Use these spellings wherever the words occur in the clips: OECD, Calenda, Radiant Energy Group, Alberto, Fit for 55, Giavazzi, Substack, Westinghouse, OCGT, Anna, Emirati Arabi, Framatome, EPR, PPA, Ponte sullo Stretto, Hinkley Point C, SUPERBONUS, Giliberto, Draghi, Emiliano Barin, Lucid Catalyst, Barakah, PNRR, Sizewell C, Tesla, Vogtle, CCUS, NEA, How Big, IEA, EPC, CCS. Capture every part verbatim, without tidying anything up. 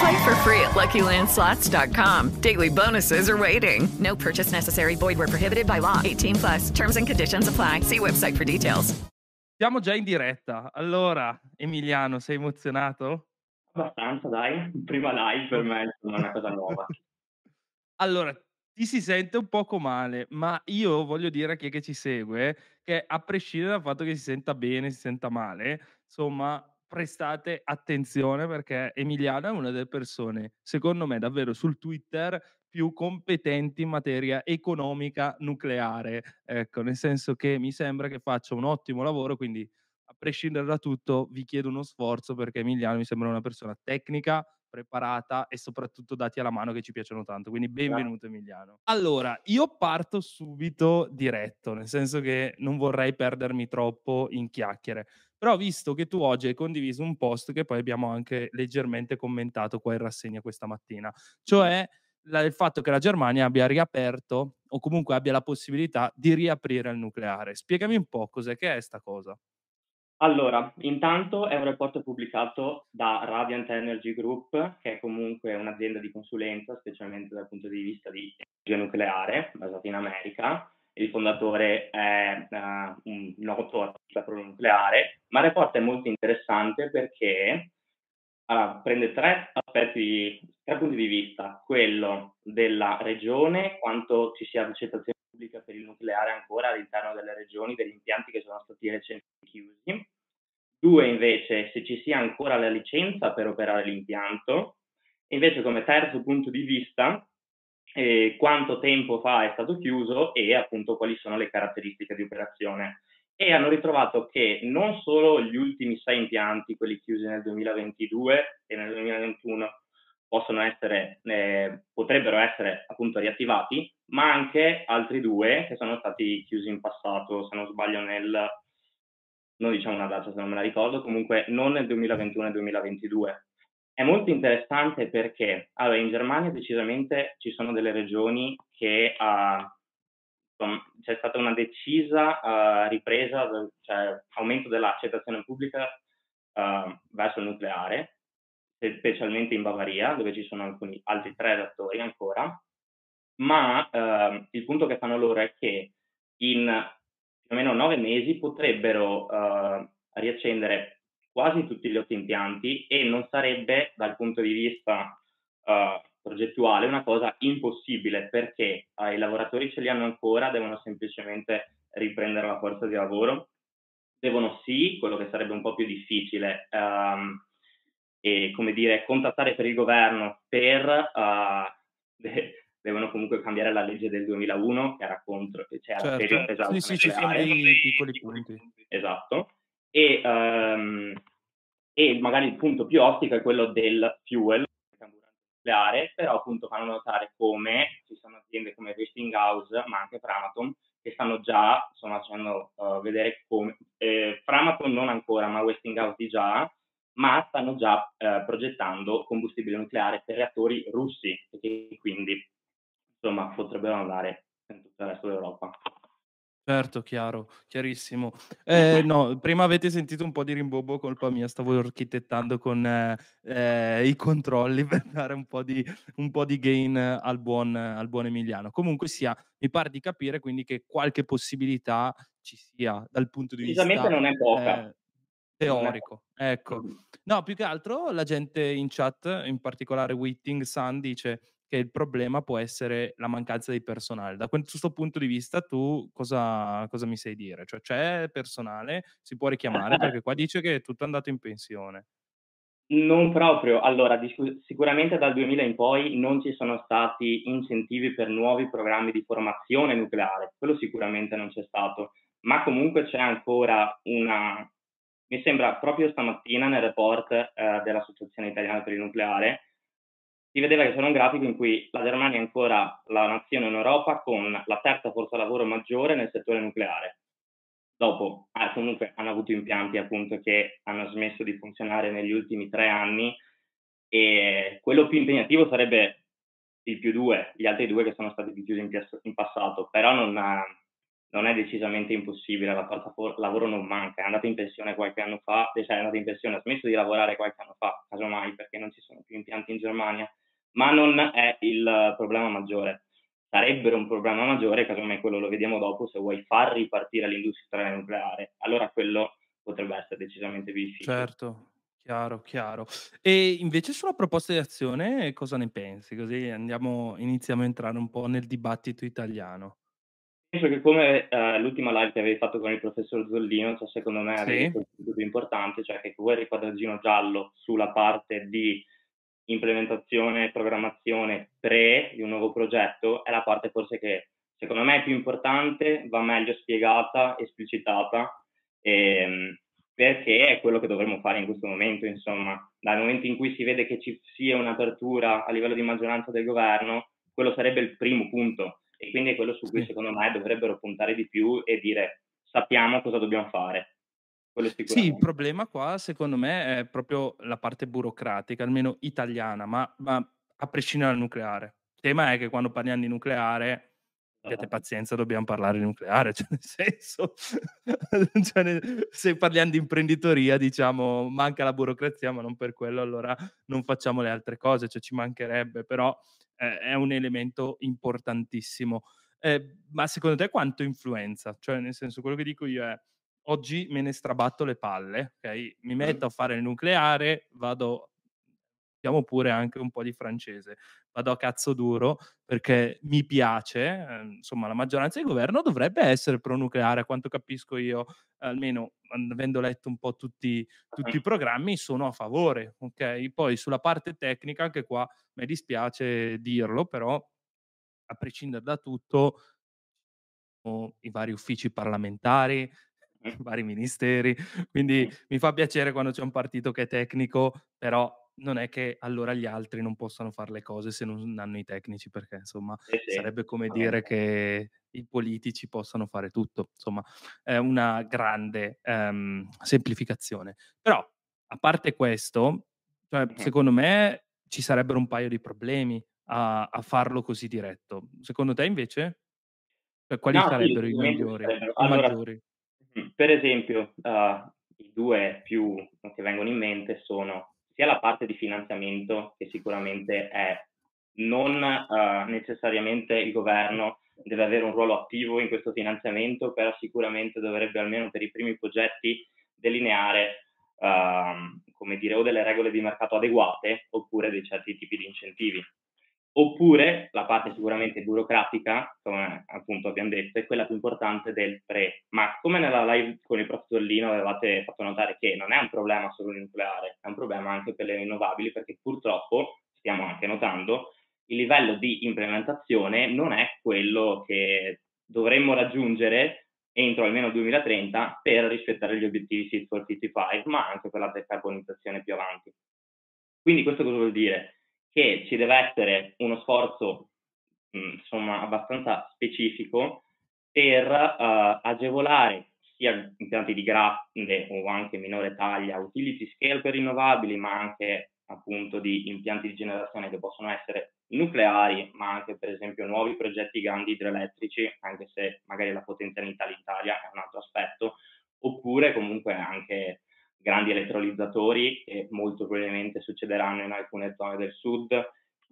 Play for free at Lucky Land Slots dot com. Daily bonuses are waiting. No purchase necessary. Void where prohibited by law. eighteen plus. Terms and conditions apply. See website for details. Siamo già in diretta. Allora, Emiliano, sei emozionato? Abbastanza, dai. Prima live per me non è una cosa nuova. Allora, ti si sente un poco male, ma io voglio dire a chi che ci segue che a prescindere dal fatto che si senta bene, si senta male, insomma... prestate attenzione, perché Emiliano è una delle persone, secondo me, davvero sul Twitter più competenti in materia economica nucleare, ecco, nel senso che mi sembra che faccia un ottimo lavoro, quindi a prescindere da tutto vi chiedo uno sforzo, perché Emiliano mi sembra una persona tecnica, preparata e soprattutto dati alla mano che ci piacciono tanto, quindi benvenuto Emiliano. Allora, io parto subito diretto, nel senso che non vorrei perdermi troppo in chiacchiere, però visto che tu oggi hai condiviso un post che poi abbiamo anche leggermente commentato qua in rassegna questa mattina, cioè la, il fatto che la Germania abbia riaperto o comunque abbia la possibilità di riaprire il nucleare. Spiegami un po' cos'è che è sta cosa. Allora, intanto è un report pubblicato da Radiant Energy Group, che è comunque un'azienda di consulenza, specialmente dal punto di vista di energia nucleare, basata in America. Il fondatore è uh, un noto attivista pro-nucleare, ma il report è molto interessante perché uh, prende tre aspetti, tre punti di vista: quello della regione, quanto ci sia accettazione pubblica per il nucleare ancora all'interno delle regioni, degli impianti che sono stati recentemente chiusi; due, invece, se ci sia ancora la licenza per operare l'impianto; e invece, come terzo punto di vista, eh, quanto tempo fa è stato chiuso e appunto quali sono le caratteristiche di operazione. E hanno ritrovato che non solo gli ultimi sei impianti, quelli chiusi nel duemilaventidue e nel duemilaventuno, possono essere, eh, potrebbero essere appunto riattivati, ma anche altri due che sono stati chiusi in passato, se non sbaglio nel, non diciamo una data se non me la ricordo, comunque non nel duemilaventuno e duemilaventidue. È molto interessante perché allora, in Germania decisamente ci sono delle regioni che uh, c'è stata una decisa uh, ripresa, cioè aumento dell'accettazione pubblica uh, verso il nucleare, specialmente in Bavaria, dove ci sono alcuni altri tre reattori ancora, ma eh, il punto che fanno loro è che in più o meno nove mesi potrebbero eh, riaccendere quasi tutti gli otto impianti e non sarebbe, dal punto di vista eh, progettuale, una cosa impossibile, perché eh, i lavoratori ce li hanno ancora, devono semplicemente riprendere la forza di lavoro, devono sì, quello che sarebbe un po' più difficile, ehm, e come dire, contattare per il governo per, uh, de- devono comunque cambiare la legge del duemilauno che era contro, cioè certo, era per, esatto, sì, sì, dei piccoli punti. Esatto, e, um, e magari il punto più ostico è quello del fuel, del carburante nucleare, però appunto fanno notare come ci sono aziende come Westinghouse, ma anche Framatome, che stanno già, stanno facendo uh, vedere come, eh, Framatome non ancora, ma Westinghouse già, ma stanno già eh, progettando combustibile nucleare per reattori russi, che quindi insomma potrebbero andare in tutto il resto d'Europa. Certo, chiaro, chiarissimo. Eh, no, prima avete sentito un po' di rimbombo, colpa mia, stavo architettando con eh, eh, i controlli per dare un po' di, un po' di gain al buon, al buon Emiliano. Comunque sia, mi pare di capire quindi che qualche possibilità ci sia dal punto di vista... Precisamente non è poca. Eh, teorico, ecco. No, più che altro la gente in chat, in particolare Witting Sun, dice che il problema può essere la mancanza di personale. Da questo punto di vista tu cosa, cosa mi sai dire? Cioè c'è personale? Si può richiamare? Perché qua dice che è tutto andato in pensione. Non proprio. Allora, sicuramente dal duemila in poi non ci sono stati incentivi per nuovi programmi di formazione nucleare, quello sicuramente non c'è stato, ma comunque c'è ancora una... Mi sembra proprio stamattina nel report eh, dell'Associazione Italiana per il Nucleare si vedeva che c'era un grafico in cui la Germania è ancora la nazione in Europa con la terza forza lavoro maggiore nel settore nucleare. Dopo, ah, comunque, hanno avuto impianti appunto che hanno smesso di funzionare negli ultimi tre anni e quello più impegnativo sarebbe il più due, gli altri due che sono stati chiusi in, in passato, però non, ha, non è decisamente impossibile, la forza lavoro non manca, è andata in pensione qualche anno fa, cioè è andata in pensione, ha smesso di lavorare qualche anno fa, casomai perché non ci sono più impianti in Germania, ma non è il problema maggiore. Sarebbero un problema maggiore, casomai quello lo vediamo dopo, se vuoi far ripartire l'industria nucleare, allora quello potrebbe essere decisamente difficile. Certo, chiaro, chiaro. E invece sulla proposta di azione cosa ne pensi? Così andiamo, iniziamo a entrare un po' nel dibattito italiano. Penso che come eh, l'ultima live che avevi fatto con il professor Zollino, cioè secondo me è sì. più importante, cioè che quel riquadraggino giallo sulla parte di implementazione e programmazione pre di un nuovo progetto è la parte forse che secondo me è più importante, va meglio spiegata, esplicitata, ehm, perché è quello che dovremmo fare in questo momento, insomma. Dal momento in cui si vede che ci sia un'apertura a livello di maggioranza del governo, quello sarebbe il primo punto e quindi è quello su cui secondo me dovrebbero puntare di più e dire sappiamo cosa dobbiamo fare. Sì, il problema qua secondo me è proprio la parte burocratica, almeno italiana, ma, ma a prescindere dal nucleare. Il tema è che quando parliamo di nucleare, abbiate pazienza, dobbiamo parlare di nucleare, cioè nel senso, cioè nel, se parliamo di imprenditoria diciamo manca la burocrazia, ma non per quello allora non facciamo le altre cose, cioè ci mancherebbe, però eh, è un elemento importantissimo. Eh, ma secondo te quanto influenza? Cioè nel senso, quello che dico io è: oggi me ne strabatto le palle, ok? Mi metto a fare il nucleare, vado, diciamo pure anche un po' di francese, vado a cazzo duro perché mi piace, eh, insomma la maggioranza del governo dovrebbe essere pro nucleare, a quanto capisco io, almeno avendo letto un po' tutti, tutti i programmi, sono a favore, ok? Poi sulla parte tecnica, anche qua mi dispiace dirlo, però a prescindere da tutto, oh, i vari uffici parlamentari, vari ministeri, quindi mi fa piacere quando c'è un partito che è tecnico, però non è che allora gli altri non possano fare le cose se non hanno i tecnici, perché insomma eh sì. sarebbe come dire che i politici possano fare tutto, insomma è una grande um, semplificazione. Però a parte questo, cioè, secondo me ci sarebbero un paio di problemi a, a farlo così diretto. Secondo te invece? Cioè, quali no, sarebbero i migliori? Allora, i maggiori? Per esempio, uh, i due più che vengono in mente sono sia la parte di finanziamento, che sicuramente è non uh, necessariamente il governo deve avere un ruolo attivo in questo finanziamento, però sicuramente dovrebbe almeno per i primi progetti delineare, uh, come dire, o delle regole di mercato adeguate oppure dei certi tipi di incentivi. Oppure la parte sicuramente burocratica, come appunto abbiamo detto, è quella più importante del pre. Ma come nella live con il prof Zollino avevate fatto notare che non è un problema solo il nucleare, è un problema anche per le rinnovabili, perché purtroppo, stiamo anche notando, il livello di implementazione non è quello che dovremmo raggiungere entro almeno il duemilatrenta per rispettare gli obiettivi Fit for cinquantacinque, ma anche per la decarbonizzazione più avanti. Quindi questo cosa vuol dire? Che ci deve essere uno sforzo insomma abbastanza specifico per uh, agevolare sia impianti di grande o anche minore taglia, utility scale per rinnovabili, ma anche appunto di impianti di generazione che possono essere nucleari, ma anche per esempio nuovi progetti grandi idroelettrici, anche se magari la potenzialità dell'Italia è un altro aspetto, oppure comunque anche grandi elettrolizzatori che molto probabilmente succederanno in alcune zone del sud.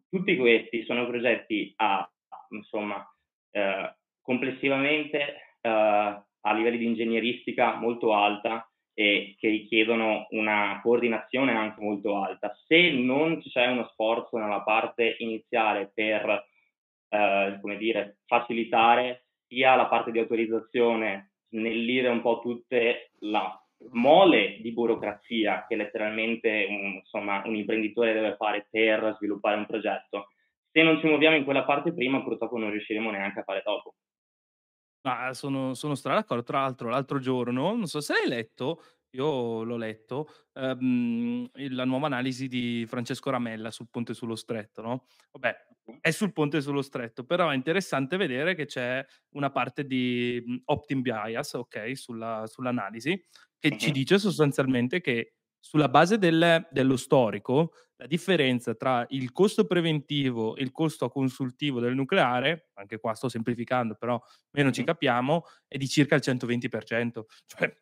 Tutti questi sono progetti a, insomma, eh, complessivamente eh, a livelli di ingegneristica molto alta e che richiedono una coordinazione anche molto alta. Se non c'è uno sforzo nella parte iniziale per eh, come dire, facilitare sia la parte di autorizzazione, snellire un po' tutte la mole di burocrazia che letteralmente un, insomma, un imprenditore deve fare per sviluppare un progetto, se non ci muoviamo in quella parte prima, purtroppo non riusciremo neanche a fare dopo. Ah, sono, sono stra d'accordo. Tra l'altro, l'altro giorno, non so se l'hai letto, io l'ho letto, ehm, la nuova analisi di Francesco Ramella sul Ponte sullo Stretto, no? Vabbè, è sul Ponte sullo Stretto, però è interessante vedere che c'è una parte di opt-in bias, ok, sulla, sull'analisi, che uh-huh. ci dice sostanzialmente che sulla base del, dello storico, la differenza tra il costo preventivo e il costo consultivo del nucleare, anche qua sto semplificando, però meno ci capiamo, è di circa il centoventi per cento. Cioè,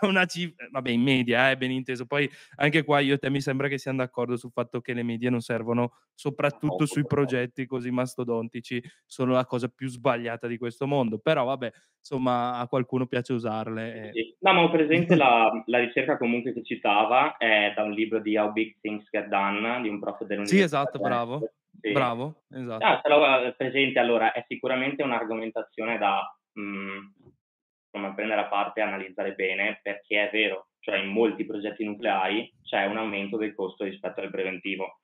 è una cifra, vabbè, in media, eh, ben inteso. Poi anche qua io e te mi sembra che siamo d'accordo sul fatto che le medie non servono, soprattutto sui progetti così mastodontici, sono la cosa più sbagliata di questo mondo. Però vabbè, insomma, a qualcuno piace usarle. E... No, ma ho presente la, la ricerca comunque che citava, è da un libro di How Big Get Done, di un prof dell'università. Sì, esatto, bravo. Sì. Bravo, esatto. Ah, te l'ho presente, allora, è sicuramente un'argomentazione da mh, insomma, prendere a parte e analizzare bene, perché è vero, cioè in molti progetti nucleari c'è un aumento del costo rispetto al preventivo.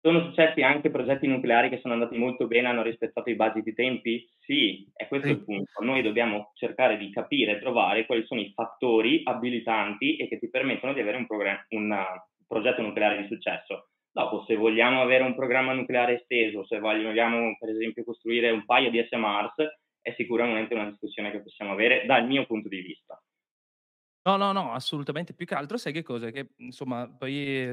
Sono successi anche progetti nucleari che sono andati molto bene, hanno rispettato i budget di tempi? Sì, è questo sì. Il punto. Noi dobbiamo cercare di capire e trovare quali sono i fattori abilitanti e che ti permettono di avere un, progr- un progetto nucleare di successo. Dopo, se vogliamo avere un programma nucleare esteso, se vogliamo per esempio costruire un paio di S M R, è sicuramente una discussione che possiamo avere dal mio punto di vista. No, no, no, assolutamente. Più che altro sai che cosa? Che insomma, poi eh,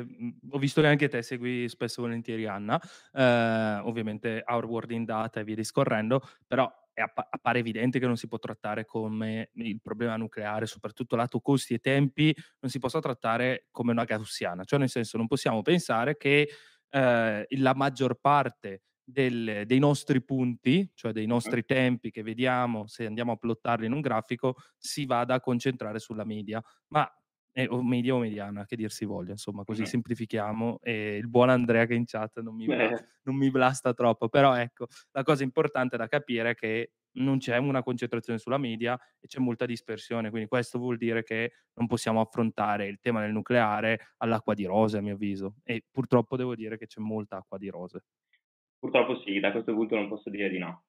ho visto che anche te segui spesso e volentieri Anna, eh, ovviamente Our World in Data e via discorrendo, però è app- appare evidente che non si può trattare come il problema nucleare, soprattutto lato costi e tempi, non si possa trattare come una gaussiana. Cioè nel senso non possiamo pensare che eh, la maggior parte Del, dei nostri punti, cioè dei nostri tempi che vediamo se andiamo a plottarli in un grafico, si vada a concentrare sulla media, ma eh, o media o mediana, che dir si voglia, insomma, così mm-hmm. semplifichiamo. E il buon Andrea che in chat non mi, bla- non mi blasta troppo, però ecco, la cosa importante da capire è che non c'è una concentrazione sulla media e c'è molta dispersione, quindi questo vuol dire che non possiamo affrontare il tema del nucleare all'acqua di rose, a mio avviso, e purtroppo devo dire che c'è molta acqua di rose. Purtroppo sì, da questo punto non posso dire di no.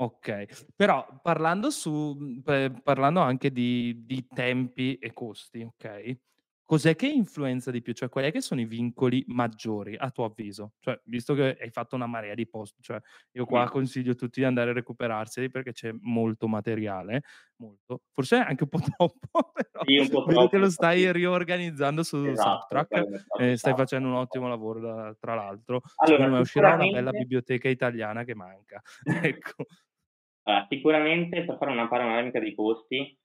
Ok, però parlando su eh, parlando anche di, di tempi e costi, ok? Cos'è che influenza di più? Cioè, quali è che sono i vincoli maggiori, a tuo avviso? Cioè, visto che hai fatto una marea di post, cioè io qua consiglio a tutti di andare a recuperarseli perché c'è molto materiale, molto, forse anche un po' troppo, però sì, un po' troppo, te lo stai sì. riorganizzando su esatto, Substack, eh, stai facendo un ottimo lavoro da, tra l'altro. Allora, sicuramente... uscirà una bella biblioteca italiana che manca. Ecco. Allora, sicuramente, per fare una panoramica dei costi,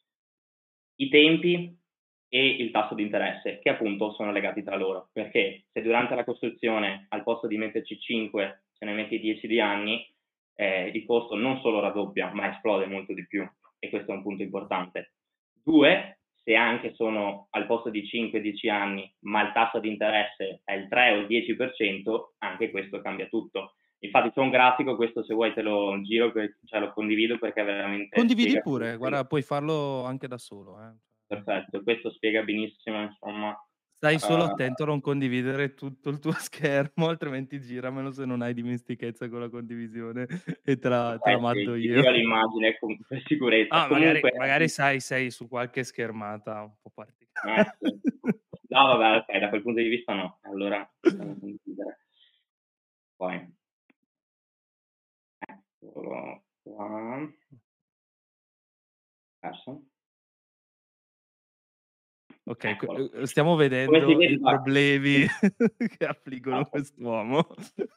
i tempi e il tasso di interesse, che appunto sono legati tra loro, perché se durante la costruzione al posto di metterci cinque se ne metti dieci di anni, eh, il costo non solo raddoppia ma esplode molto di più, e questo è un punto importante. Due, se anche sono al posto di cinque dieci anni ma il tasso di interesse è il tre o il dieci per cento, anche questo cambia tutto. Infatti c'è un grafico, questo se vuoi te lo giro, cioè lo condivido perché veramente... Condividi pure, guarda, puoi farlo anche da solo, eh. Perfetto, questo spiega benissimo, insomma. Stai solo uh, attento a non condividere tutto il tuo schermo, altrimenti giramelo se non hai dimestichezza con la condivisione e te la, te la matto sì, io. Io l'immagine con sicurezza. Ah, comunque, magari, magari sai, sei su qualche schermata un po' particolare. Eh, sì. No, vabbè, ok, da quel punto di vista no. Allora, possiamo condividere. Poi. Eccolo qua. Perso. Ok, ecco. Stiamo vedendo vede, i problemi che affliggono ecco. quest'uomo.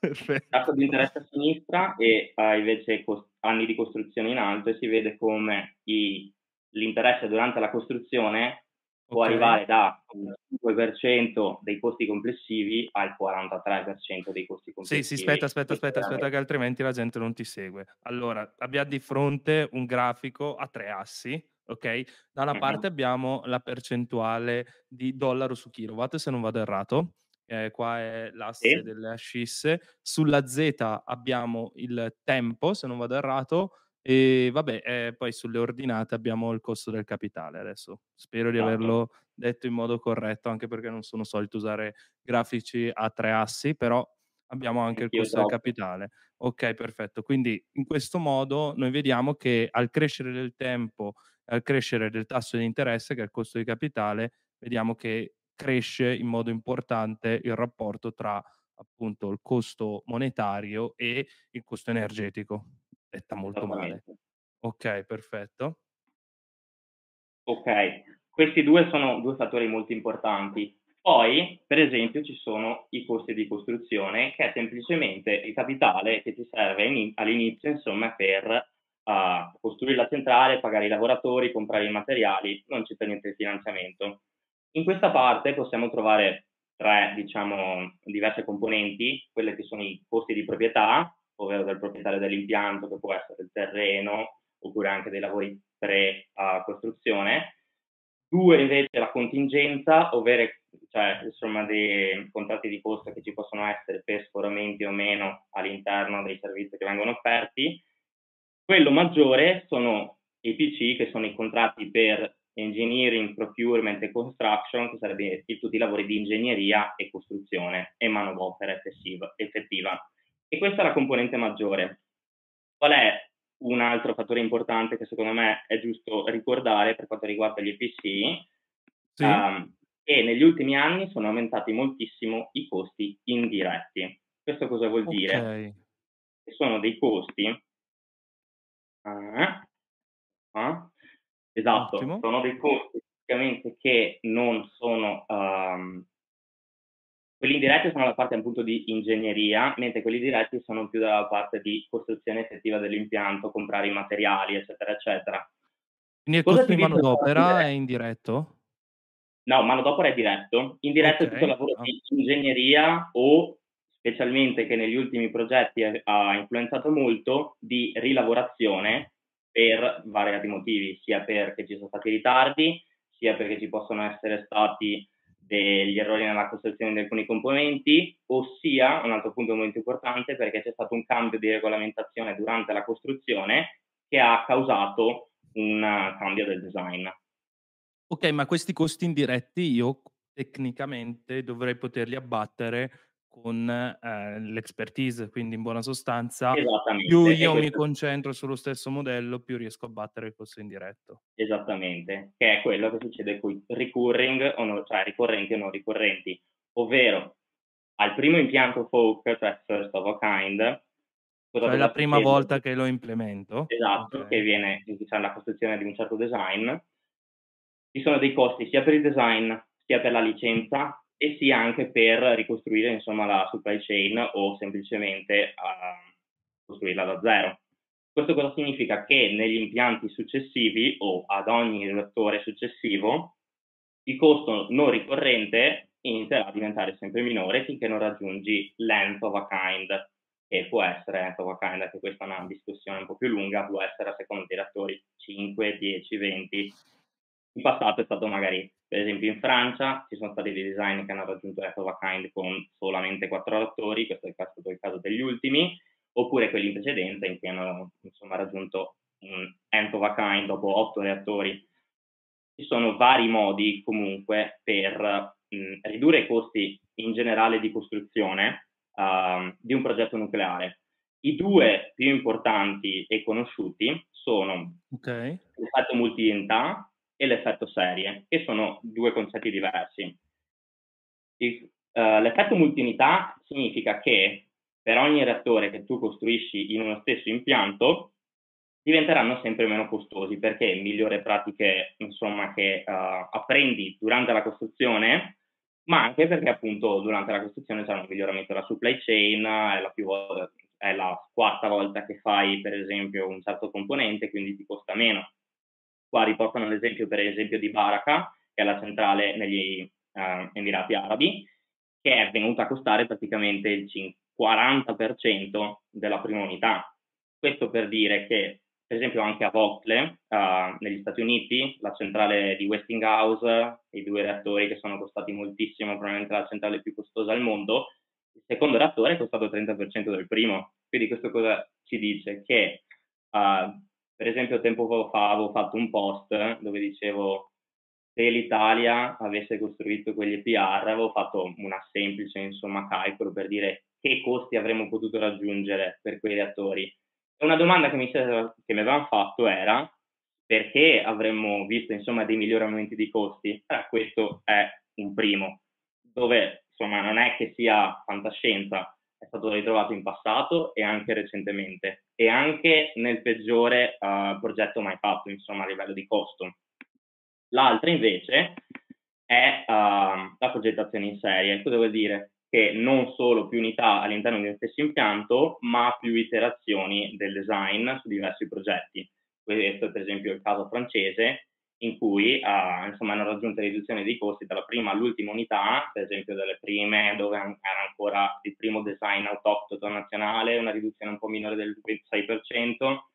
Perfetto. Tasso di interesse a sinistra e uh, invece cost- anni di costruzione in alto, e si vede come i- l'interesse durante la costruzione può okay. arrivare da cinque per cento dei costi complessivi al quarantatré per cento dei costi complessivi. Sì, sì, aspetta, aspetta, aspetta, aspetta, che altrimenti la gente non ti segue. Allora, abbiamo di fronte un grafico a tre assi. ok? Da una parte abbiamo la percentuale di dollaro su kilowatt, se non vado errato, eh, qua è l'asse sì. delle ascisse. Sulla Z abbiamo il tempo, se non vado errato, e vabbè, eh, poi sulle ordinate abbiamo il costo del capitale. Adesso spero di averlo detto in modo corretto, anche perché non sono solito usare grafici a tre assi, però abbiamo anche il costo del capitale. Ok, perfetto. Quindi in questo modo noi vediamo che al crescere del tempo, al crescere del tasso di interesse, che è il costo di capitale, vediamo che cresce in modo importante il rapporto tra appunto il costo monetario e il costo energetico. Detta molto male. Ok, perfetto. Ok, questi due sono due fattori molto importanti. Poi, per esempio, ci sono i costi di costruzione, che è semplicemente il capitale che ti serve in, all'inizio, insomma, per uh, costruire la centrale, pagare i lavoratori, comprare i materiali, non c'è niente di finanziamento. In questa parte possiamo trovare tre, diciamo, diverse componenti, quelle che sono i costi di proprietà, ovvero del proprietario dell'impianto, che può essere del terreno, oppure anche dei lavori pre-costruzione. Uh, Due, invece, la contingenza, ovvero cioè, insomma, dei contratti di costo che ci possono essere per sforamenti o meno all'interno dei servizi che vengono offerti. Quello maggiore sono i P C, che sono i contratti per engineering, procurement e construction, che sarebbe tutti i lavori di ingegneria e costruzione e manodopera effettiva. E questa è la componente maggiore. Qual è un altro fattore importante che secondo me è giusto ricordare per quanto riguarda gli E P C? Sì. Um, e negli ultimi anni sono aumentati moltissimo i costi indiretti. Questo cosa vuol okay. dire? Che sono dei costi... Ah, ah, esatto, Ottimo. sono dei costi praticamente che non sono... Um, Quelli indiretti sono la parte appunto di ingegneria, mentre quelli diretti sono più dalla parte di costruzione effettiva dell'impianto, comprare i materiali, eccetera, eccetera. Quindi il costo di manodopera è indiretto? No, manodopera è diretto. Indiretto okay. è tutto il lavoro okay. di ingegneria o, specialmente che negli ultimi progetti ha influenzato molto, di rilavorazione per variati motivi, sia perché ci sono stati ritardi, sia perché ci possono essere stati... degli errori nella costruzione di alcuni componenti, ossia, un altro punto molto importante, perché c'è stato un cambio di regolamentazione durante la costruzione che ha causato un cambio del design. Ok, ma questi costi indiretti io tecnicamente dovrei poterli abbattere con eh, l'expertise, quindi in buona sostanza più io mi concentro sullo stesso modello, più riesco a battere il costo indiretto. Esattamente, che è quello che succede con i recurring o non, cioè ricorrenti o non ricorrenti, ovvero al primo impianto F O C, cioè first of a kind, cioè la prima succede? volta che lo implemento, esatto, okay. che viene, diciamo, la costruzione di un certo design, ci sono dei costi sia per il design sia per la licenza e sia anche per ricostruire, insomma, la supply chain o semplicemente uh, costruirla da zero. Questo cosa significa? Che negli impianti successivi o ad ogni reattore successivo il costo non ricorrente inizierà a diventare sempre minore finché non raggiungi l'end of a kind, che può essere end of a kind, anche questa è una discussione un po' più lunga, può essere a seconda dei reattori cinque, dieci, venti. In passato è stato magari, per esempio in Francia, ci sono stati dei design che hanno raggiunto l'end of a kind con solamente quattro reattori, questo è stato il caso degli ultimi, oppure quelli in precedenza in cui hanno, insomma, raggiunto un end of a kind dopo otto reattori. Ci sono vari modi comunque per mh, ridurre i costi in generale di costruzione uh, di un progetto nucleare. I due più importanti e conosciuti sono okay. l'effetto multientità e l'effetto serie, che sono due concetti diversi. Uh, l'effetto multiunità significa che per ogni reattore che tu costruisci in uno stesso impianto diventeranno sempre meno costosi, perché migliori pratiche, insomma, che uh, apprendi durante la costruzione, ma anche perché appunto durante la costruzione c'è un miglioramento della supply chain, è la, più, è la quarta volta che fai per esempio un certo componente, quindi ti costa meno. Qua riportano l'esempio per esempio di Barakah, che è la centrale negli eh, Emirati Arabi, che è venuta a costare praticamente il quaranta per cento della prima unità. Questo per dire che per esempio anche a Vogtle, uh, negli Stati Uniti, la centrale di Westinghouse, i due reattori che sono costati moltissimo, probabilmente la centrale più costosa al mondo, il secondo reattore è costato il trenta per cento del primo. Quindi questo cosa ci dice? Che uh, per esempio tempo fa avevo fatto un post dove dicevo se l'Italia avesse costruito quegli E P R, avevo fatto una semplice insomma calcolo per dire che costi avremmo potuto raggiungere per quei reattori. Una domanda che mi, che mi avevano fatto era perché avremmo visto insomma dei miglioramenti di costi. Allora, questo è un primo, dove insomma non è che sia fantascienza, è stato ritrovato in passato e anche recentemente, e anche nel peggiore uh, progetto mai fatto insomma a livello di costo. L'altra invece è uh, la progettazione in serie. Cosa vuol dire? Che non solo più unità all'interno di un stesso impianto, ma più iterazioni del design su diversi progetti. Questo è per esempio il caso francese, in cui uh, insomma, hanno raggiunto riduzione dei costi dalla prima all'ultima unità, per esempio delle prime dove era ancora il primo design autoctono nazionale, una riduzione un po' minore del ventisei per cento,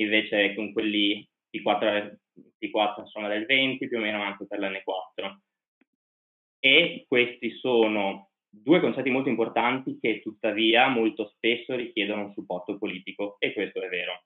invece con quelli T quattro, T quattro insomma, del venti per cento, più o meno anche per l'N quattro. E questi sono due concetti molto importanti che tuttavia molto spesso richiedono un supporto politico, e questo è vero.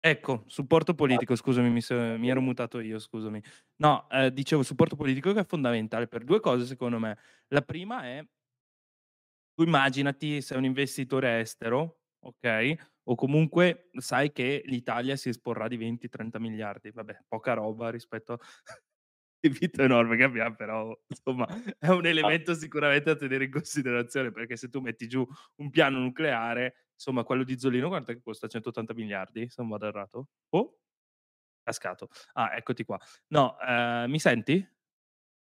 Ecco, supporto politico, scusami, mi, mi ero mutato io, scusami. No, eh, dicevo supporto politico che è fondamentale per due cose secondo me. La prima è, tu immaginati sei un investitore estero, ok? O comunque sai che l'Italia si esporrà di venti trenta miliardi, vabbè, poca roba rispetto a debito enorme che abbiamo, però insomma è un elemento sicuramente da tenere in considerazione, perché se tu metti giù un piano nucleare, insomma quello di Zollino, guarda che costa centottanta miliardi, se non vado errato. Oh, cascato. Ah, eccoti qua. No, eh, mi senti?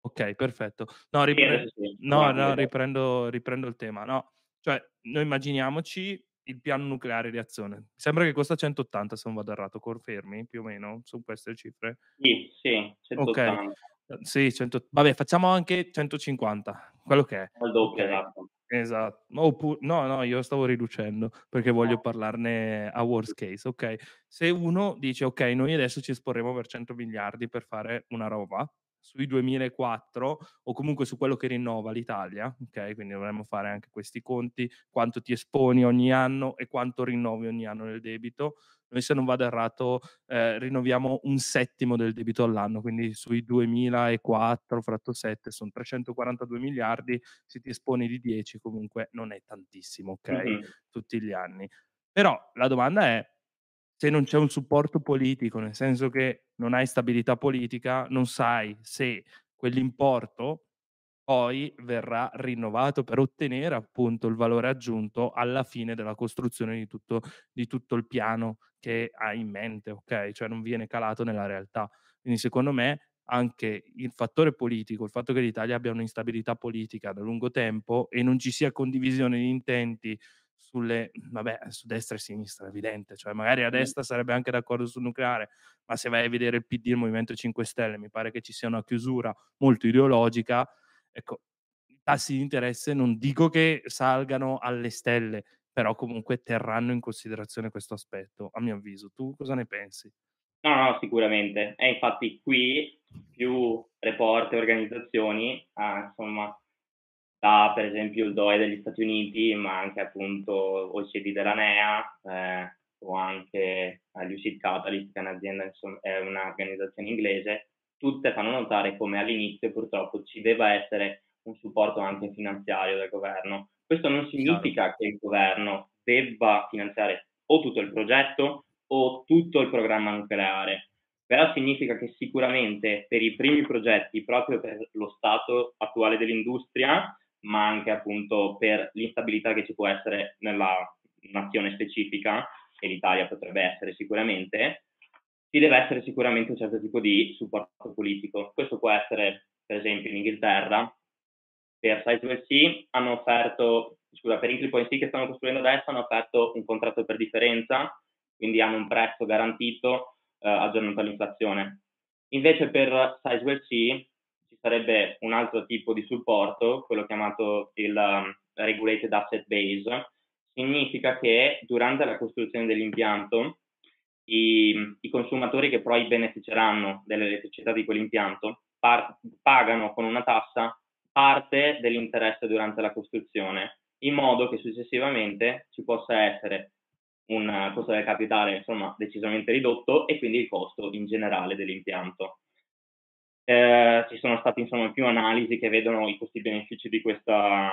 Ok, perfetto. No, riprendo, no, no, riprendo, riprendo il tema. No, cioè, noi immaginiamoci il piano nucleare di azione. Mi sembra che costa centottanta, se non vado errato, confermi più o meno su queste cifre? Sì, sì, centottanta. Okay. Sì, cento... Vabbè, facciamo anche centocinquanta, quello che è. Il doppio, okay. Esatto. Esatto. Oppure... No, no, io stavo riducendo perché voglio no. parlarne a worst case, ok? Se uno dice, ok, noi adesso ci esporremo per cento miliardi per fare una roba, sui duemilaquattro o comunque su quello che rinnova l'Italia, ok? Quindi dovremmo fare anche questi conti, quanto ti esponi ogni anno e quanto rinnovi ogni anno nel debito. Noi, se non vado errato, eh, rinnoviamo un settimo del debito all'anno, quindi sui duemilaquattro fratto sette sono trecentoquarantadue miliardi, se ti esponi di dieci comunque non è tantissimo, ok? Mm-hmm. Tutti gli anni. Però la domanda è, se non c'è un supporto politico, nel senso che non hai stabilità politica, non sai se quell'importo poi verrà rinnovato per ottenere appunto il valore aggiunto alla fine della costruzione di tutto, di tutto il piano che hai in mente, ok? Cioè non viene calato nella realtà. Quindi secondo me anche il fattore politico, il fatto che l'Italia abbia un'instabilità politica da lungo tempo e non ci sia condivisione di intenti sulle, vabbè, su destra e sinistra, evidente, cioè magari a destra sarebbe anche d'accordo sul nucleare, ma se vai a vedere il P D, il Movimento cinque Stelle, mi pare che ci sia una chiusura molto ideologica. Ecco, i tassi di interesse non dico che salgano alle stelle, però comunque terranno in considerazione questo aspetto, a mio avviso. Tu cosa ne pensi? No, no, sicuramente. E infatti qui più report e organizzazioni, ah, insomma, da per esempio il D O E degli Stati Uniti, ma anche appunto O E C D della N E A, eh, o anche Lucid Catalyst, che è un'azienda, insomma, è un'organizzazione inglese, tutte fanno notare come all'inizio purtroppo ci debba essere un supporto anche finanziario del governo. Questo non significa che il governo debba finanziare o tutto il progetto o tutto il programma nucleare, però significa che sicuramente per i primi progetti, proprio per lo stato attuale dell'industria, ma anche appunto per l'instabilità che ci può essere nella nazione specifica, e l'Italia potrebbe essere sicuramente, ci deve essere sicuramente un certo tipo di supporto politico. Questo può essere, per esempio, in Inghilterra, per Sizewell C hanno offerto, scusa, per Hinkley Point C che stanno costruendo adesso, hanno offerto un contratto per differenza, quindi hanno un prezzo garantito eh, aggiornato all'inflazione. Invece per Sizewell C sarebbe un altro tipo di supporto, quello chiamato il um, regulated asset base. Significa che durante la costruzione dell'impianto i, i consumatori che poi beneficeranno dell'elettricità di quell'impianto par- pagano con una tassa parte dell'interesse durante la costruzione, in modo che successivamente ci possa essere un costo del capitale insomma decisamente ridotto e quindi il costo in generale dell'impianto. Eh, ci sono state insomma più analisi che vedono i costi benefici di questa,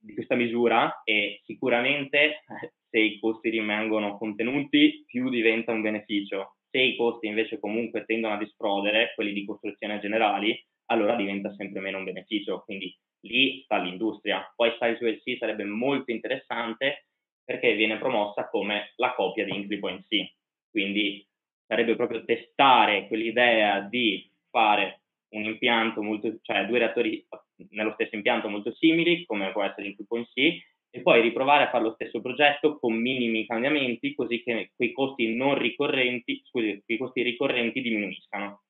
di questa misura, e sicuramente se i costi rimangono contenuti più diventa un beneficio, se i costi invece comunque tendono a disprodere, quelli di costruzione generali, allora diventa sempre meno un beneficio, quindi lì sta l'industria. Poi Sizewell C sarebbe molto interessante perché viene promossa come la copia di Hinkley Point C, quindi sarebbe proprio testare quell'idea di fare un impianto molto, cioè due reattori nello stesso impianto molto simili, come può essere in P C, e poi riprovare a fare lo stesso progetto con minimi cambiamenti, così che quei costi non ricorrenti, scusi, quei costi ricorrenti diminuiscano.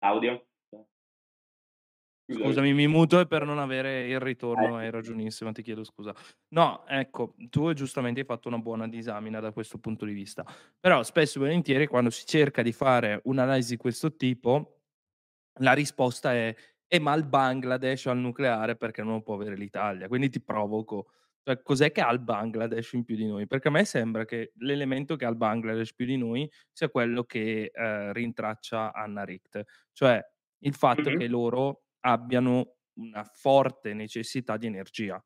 Audio? Scusami, mi muto per non avere il ritorno, hai ragionissimo, ti chiedo scusa. No, ecco, tu giustamente hai fatto una buona disamina da questo punto di vista, però spesso e volentieri quando si cerca di fare un'analisi di questo tipo la risposta è eh, ma il Bangladesh ha il nucleare perché non lo può avere l'Italia, quindi ti provoco, cioè, cos'è che ha il Bangladesh in più di noi? Perché a me sembra che l'elemento che ha il Bangladesh più di noi sia quello che eh, rintraccia Anna Richt, cioè il fatto mm-hmm. che loro abbiano una forte necessità di energia.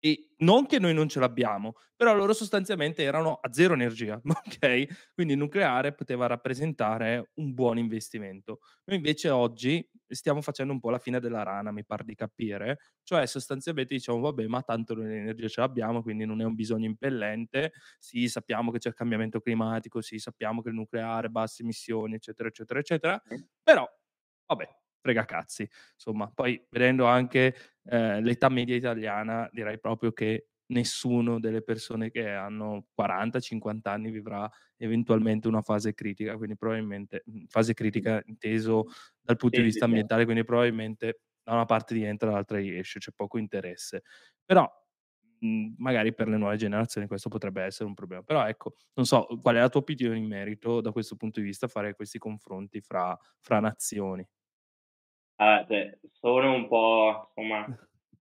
E non che noi non ce l'abbiamo, però loro sostanzialmente erano a zero energia, ok? Quindi il nucleare poteva rappresentare un buon investimento. Noi invece oggi stiamo facendo un po' la fine della rana, mi pare di capire, cioè sostanzialmente diciamo vabbè, ma tanto l'energia ce l'abbiamo, quindi non è un bisogno impellente, sì, sappiamo che c'è il cambiamento climatico, sì, sappiamo che il nucleare, basse emissioni, eccetera, eccetera, eccetera, però vabbè, frega cazzi, insomma. Poi vedendo anche eh, l'età media italiana, direi proprio che nessuno delle persone che hanno quaranta cinquanta anni vivrà eventualmente una fase critica, quindi probabilmente fase critica inteso dal punto sì, di vista sì, ambientale, quindi probabilmente da una parte rientra, dall'altra riesce, c'è poco interesse, però mh, magari per le nuove generazioni questo potrebbe essere un problema. Però ecco, non so qual è la tua opinione in merito da questo punto di vista, fare questi confronti fra, fra nazioni. Uh, cioè, sono un po' insomma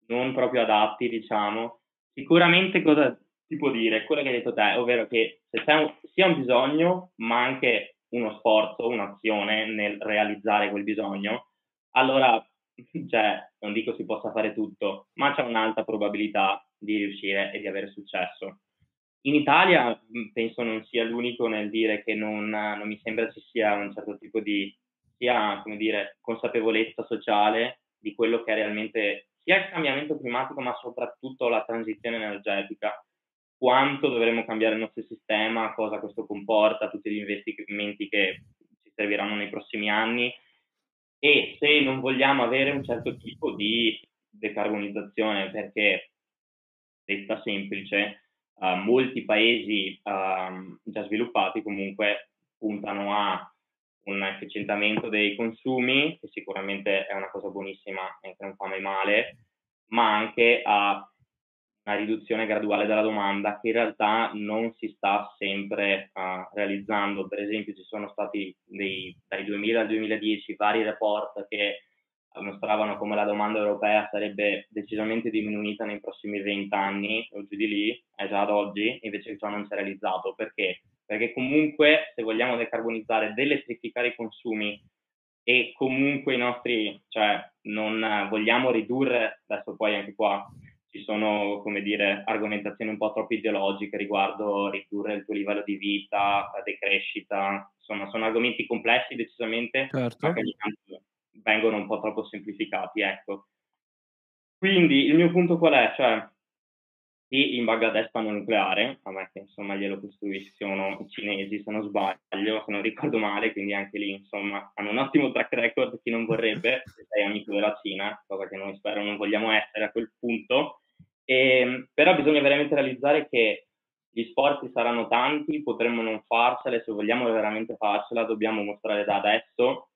non proprio adatti, diciamo. Sicuramente cosa ti può dire? Quello che hai detto te, ovvero che se c'è un, sia un bisogno ma anche uno sforzo, un'azione nel realizzare quel bisogno, allora cioè, non dico si possa fare tutto, ma c'è un'alta probabilità di riuscire e di avere successo. In Italia penso non sia l'unico nel dire che non, non mi sembra ci sia un certo tipo di sia, come dire, consapevolezza sociale di quello che è realmente sia il cambiamento climatico, ma soprattutto la transizione energetica, quanto dovremo cambiare il nostro sistema, cosa questo comporta, tutti gli investimenti che ci serviranno nei prossimi anni, e se non vogliamo avere un certo tipo di decarbonizzazione, perché, detta semplice, uh, molti paesi uh, già sviluppati comunque puntano a un efficientamento dei consumi, che sicuramente è una cosa buonissima e che non fa mai male, ma anche a una riduzione graduale della domanda che in realtà non si sta sempre uh, realizzando. Per esempio ci sono stati dei, dai duemila al duemiladieci vari report che mostravano come la domanda europea sarebbe decisamente diminuita nei prossimi venti anni, o giù di lì, è già ad oggi, invece ciò non si è realizzato. Perché? Perché comunque se vogliamo decarbonizzare, deelettrificare i consumi e comunque i nostri, cioè non vogliamo ridurre, adesso poi anche qua ci sono, come dire, argomentazioni un po' troppo ideologiche riguardo ridurre il tuo livello di vita, la decrescita, insomma sono argomenti complessi decisamente, certo, ma che vengono un po' troppo semplificati, ecco. Quindi il mio punto qual è? Cioè, in Bangladesh fanno nucleare, a me che insomma glielo costruiscono i cinesi se non sbaglio, se non ricordo male, quindi anche lì insomma hanno un ottimo track record, chi non vorrebbe, se sei amico della Cina, cosa che noi spero non vogliamo essere a quel punto, e, però bisogna veramente realizzare che Gli sforzi saranno tanti, potremmo non farcela, e se vogliamo veramente farcela dobbiamo mostrare da adesso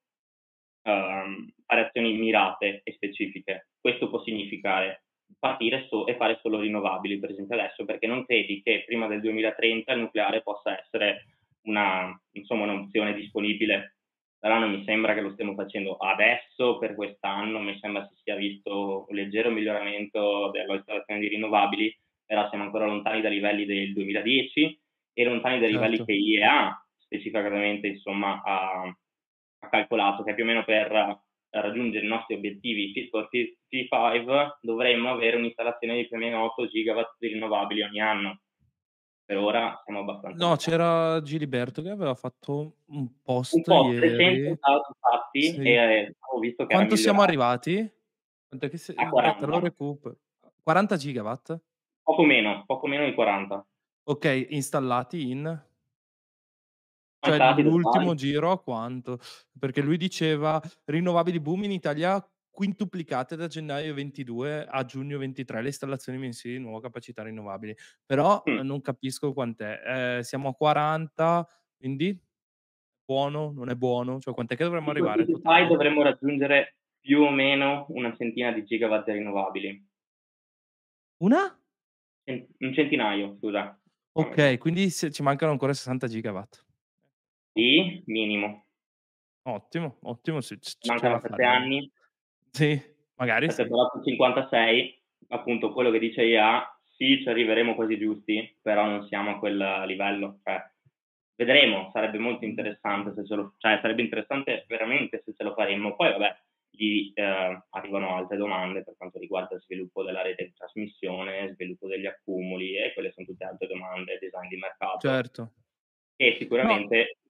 um, fare azioni mirate e specifiche. Questo può significare partire so e fare solo rinnovabili, per esempio adesso, perché non credi che prima del duemilatrenta il nucleare possa essere una, insomma, un'opzione disponibile. Però non mi sembra che lo stiamo facendo adesso, per quest'anno mi sembra si sia visto un leggero miglioramento dell'installazione di rinnovabili, però siamo ancora lontani dai livelli del duemiladieci e lontani dai certo. livelli che I E A specificatamente insomma, ha, ha calcolato, che più o meno per raggiungere i nostri obiettivi Fit for cinquantacinque dovremmo avere un'installazione di più o meno otto gigawatt di rinnovabili ogni anno. Per ora siamo abbastanza... No, c'era Giliberto che aveva fatto un post un po' ieri. trecento fatti sì. e ho visto che quanto siamo arrivati? Quanto che se... A quaranta. quaranta gigawatt? Poco meno, poco meno di quaranta. Ok, installati in... Cioè l'ultimo giro a quanto? Perché lui diceva rinnovabili boom in Italia quintuplicate da gennaio ventidue a giugno ventitré le installazioni mensili di nuova capacità rinnovabili. Però mm. non capisco quant'è. Eh, siamo a quaranta, quindi buono, non è buono? Cioè quant'è che dovremmo arrivare? Poi dovremmo raggiungere più o meno una centina di gigawatt rinnovabili. Una? Un centinaio, scusa. Ok, quindi ci mancano ancora sessanta gigawatt. Sì, minimo. Ottimo, ottimo. Sì, mancano sette anni. Sì, magari sì. cinquantasei, appunto quello che dice I A, sì, ci arriveremo quasi giusti, però non siamo a quel livello. Cioè, vedremo, sarebbe molto interessante se ce lo, cioè sarebbe interessante veramente se ce lo faremmo. Poi vabbè, gli eh, arrivano altre domande per quanto riguarda il sviluppo della rete di trasmissione, sviluppo degli accumuli, e quelle sono tutte altre domande, design di mercato. Certo. E sicuramente no.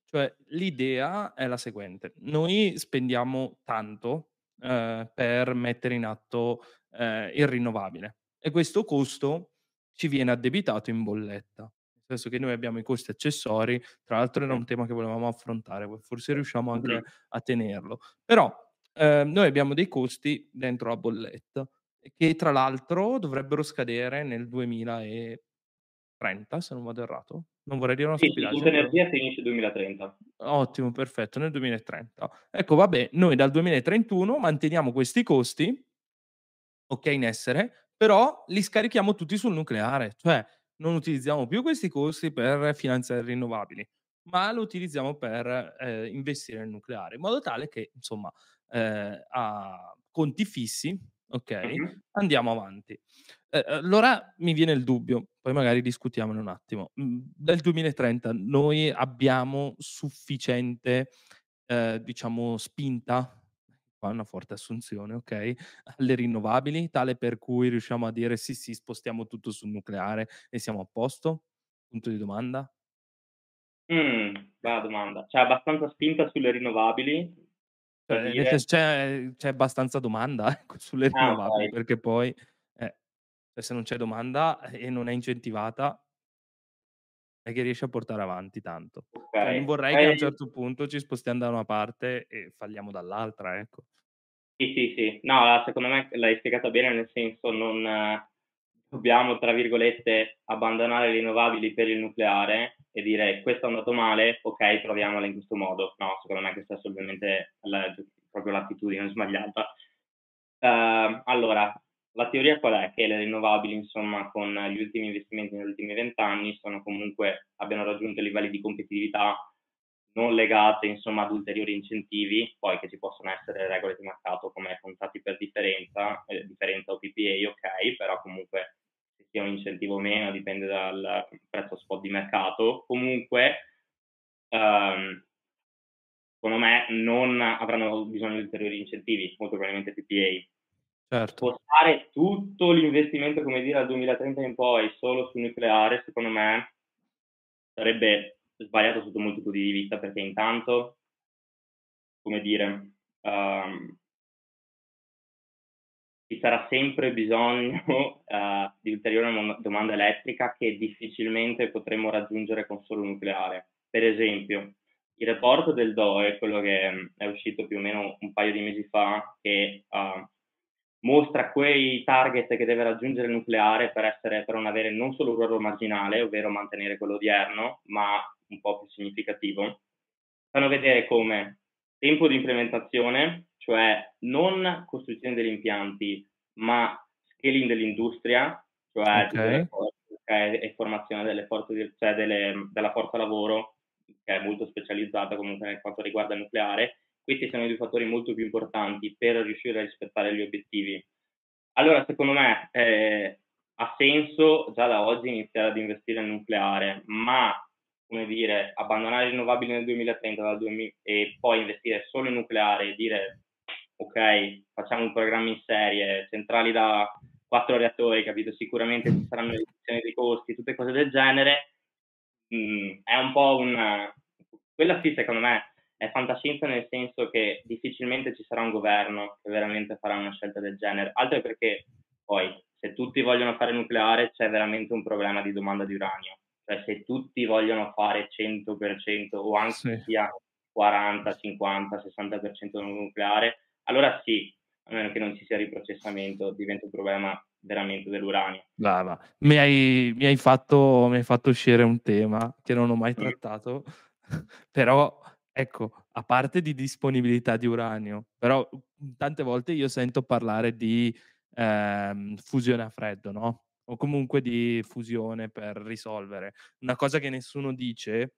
Cioè, l'idea è la seguente. Noi spendiamo tanto eh, per mettere in atto eh, il rinnovabile e questo costo ci viene addebitato in bolletta. Nel senso che noi abbiamo i costi accessori, tra l'altro era un tema che volevamo affrontare, forse riusciamo anche a tenerlo. Però eh, noi abbiamo dei costi dentro la bolletta che tra l'altro dovrebbero scadere nel duemilatrenta, se non vado errato. Non vorrei dire una stupidaggine. Sì, l'energia finisce duemilatrenta. Ottimo, perfetto, nel duemilatrenta. Ecco, vabbè, noi dal duemilatrentuno manteniamo questi costi, ok, in essere, però li scarichiamo tutti sul nucleare. Cioè, non utilizziamo più questi costi per finanziare rinnovabili, ma lo utilizziamo per eh, investire nel nucleare, in modo tale che, insomma, eh, a conti fissi, ok, mm-hmm. andiamo avanti. Eh, allora mi viene il dubbio, poi magari discutiamone un attimo. Dal duemilatrenta noi abbiamo sufficiente, eh, diciamo, spinta, qua una forte assunzione, ok, alle rinnovabili, tale per cui riusciamo a dire sì, sì, spostiamo tutto sul nucleare e siamo a posto? Punto di domanda? Mm, bella domanda. C'è abbastanza spinta sulle rinnovabili? Cioè, dire... c'è, c'è abbastanza domanda eh, sulle rinnovabili, ah, perché poi... se non c'è domanda e non è incentivata è che riesce a portare avanti tanto. Okay. Cioè, non vorrei che eh, a un certo punto ci spostiamo da una parte e falliamo dall'altra, ecco. Sì, sì, sì. No, secondo me l'hai spiegata bene, nel senso non dobbiamo, tra virgolette, abbandonare le rinnovabili per il nucleare e dire questo è andato male, ok, proviamola in questo modo. No, secondo me questa è assolutamente la, proprio l'attitudine sbagliata. Uh, allora, la teoria qual è? Che le rinnovabili, insomma, con gli ultimi investimenti negli ultimi vent'anni sono comunque, abbiano raggiunto livelli di competitività non legate, insomma, ad ulteriori incentivi, poi che ci possono essere regole di mercato come contratti per differenza, eh, differenza o P P A, ok, però comunque se sia un incentivo o meno dipende dal prezzo spot di mercato. Comunque, ehm, secondo me, non avranno bisogno di ulteriori incentivi, molto probabilmente P P A. Certo. Spostare tutto l'investimento, come dire, dal duemilatrenta in poi solo sul nucleare, secondo me, sarebbe sbagliato sotto molti punti di vista, perché intanto, come dire, um, ci sarà sempre bisogno uh, di ulteriore domanda elettrica che difficilmente potremo raggiungere con solo nucleare. Per esempio, il report del D O E, quello che è uscito più o meno un paio di mesi fa, che uh, mostra quei target che deve raggiungere il nucleare per, essere, per non avere non solo un ruolo marginale, ovvero mantenere quello odierno, ma un po' più significativo, fanno vedere come tempo di implementazione, cioè non costruzione degli impianti, ma scaling dell'industria, cioè, okay, forze, okay, e formazione delle forze, cioè delle, della forza lavoro, che è molto specializzata comunque per quanto riguarda il nucleare. Questi sono i due fattori molto più importanti per riuscire a rispettare gli obiettivi. Allora, secondo me, eh, ha senso già da oggi iniziare ad investire nel nucleare, ma, come dire, abbandonare le rinnovabili nel duemilatrenta dal duemila, e poi investire solo in nucleare e dire, ok, facciamo un programma in serie, centrali da quattro reattori, capito? Sicuramente ci saranno riduzioni dei costi, tutte cose del genere, mm, è un po' una... Quella sì, secondo me, è fantascienza, nel senso che difficilmente ci sarà un governo che veramente farà una scelta del genere, altro perché poi se tutti vogliono fare nucleare c'è veramente un problema di domanda di uranio, cioè se tutti vogliono fare cento per cento o anche sì, sia quaranta, cinquanta, sessanta per cento nucleare, allora sì, a meno che non ci sia riprocessamento, diventa un problema veramente dell'uranio. Brava, mi hai, mi hai fatto, mi hai fatto uscire un tema che non ho mai trattato, però... Ecco, a parte di disponibilità di uranio, però tante volte io sento parlare di ehm, fusione a freddo, no? O comunque di fusione per risolvere. Una cosa che nessuno dice,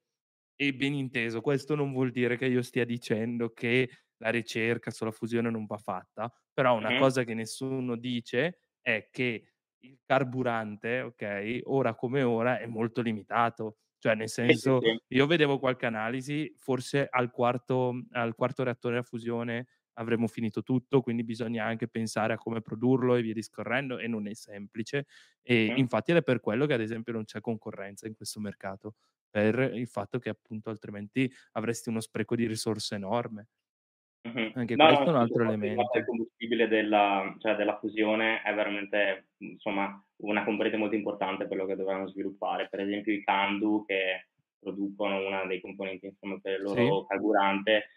e ben inteso, questo non vuol dire che io stia dicendo che la ricerca sulla fusione non va fatta, però una mm-hmm. cosa che nessuno dice è che il carburante, ok, ora come ora è molto limitato. Cioè, nel senso, io vedevo qualche analisi, forse al quarto, al quarto reattore a fusione avremmo finito tutto, quindi bisogna anche pensare a come produrlo e via discorrendo, e non è semplice. E mm. infatti è per quello che, ad esempio, non c'è concorrenza in questo mercato, per il fatto che, appunto, altrimenti avresti uno spreco di risorse enorme. Mm-hmm. Anche no, questo no, è un altro elemento. Il combustibile della, cioè della fusione è veramente, insomma, una componente molto importante per quello che dovranno sviluppare. Per esempio i Kandu, che producono una dei componenti, insomma, per il loro sì. carburante,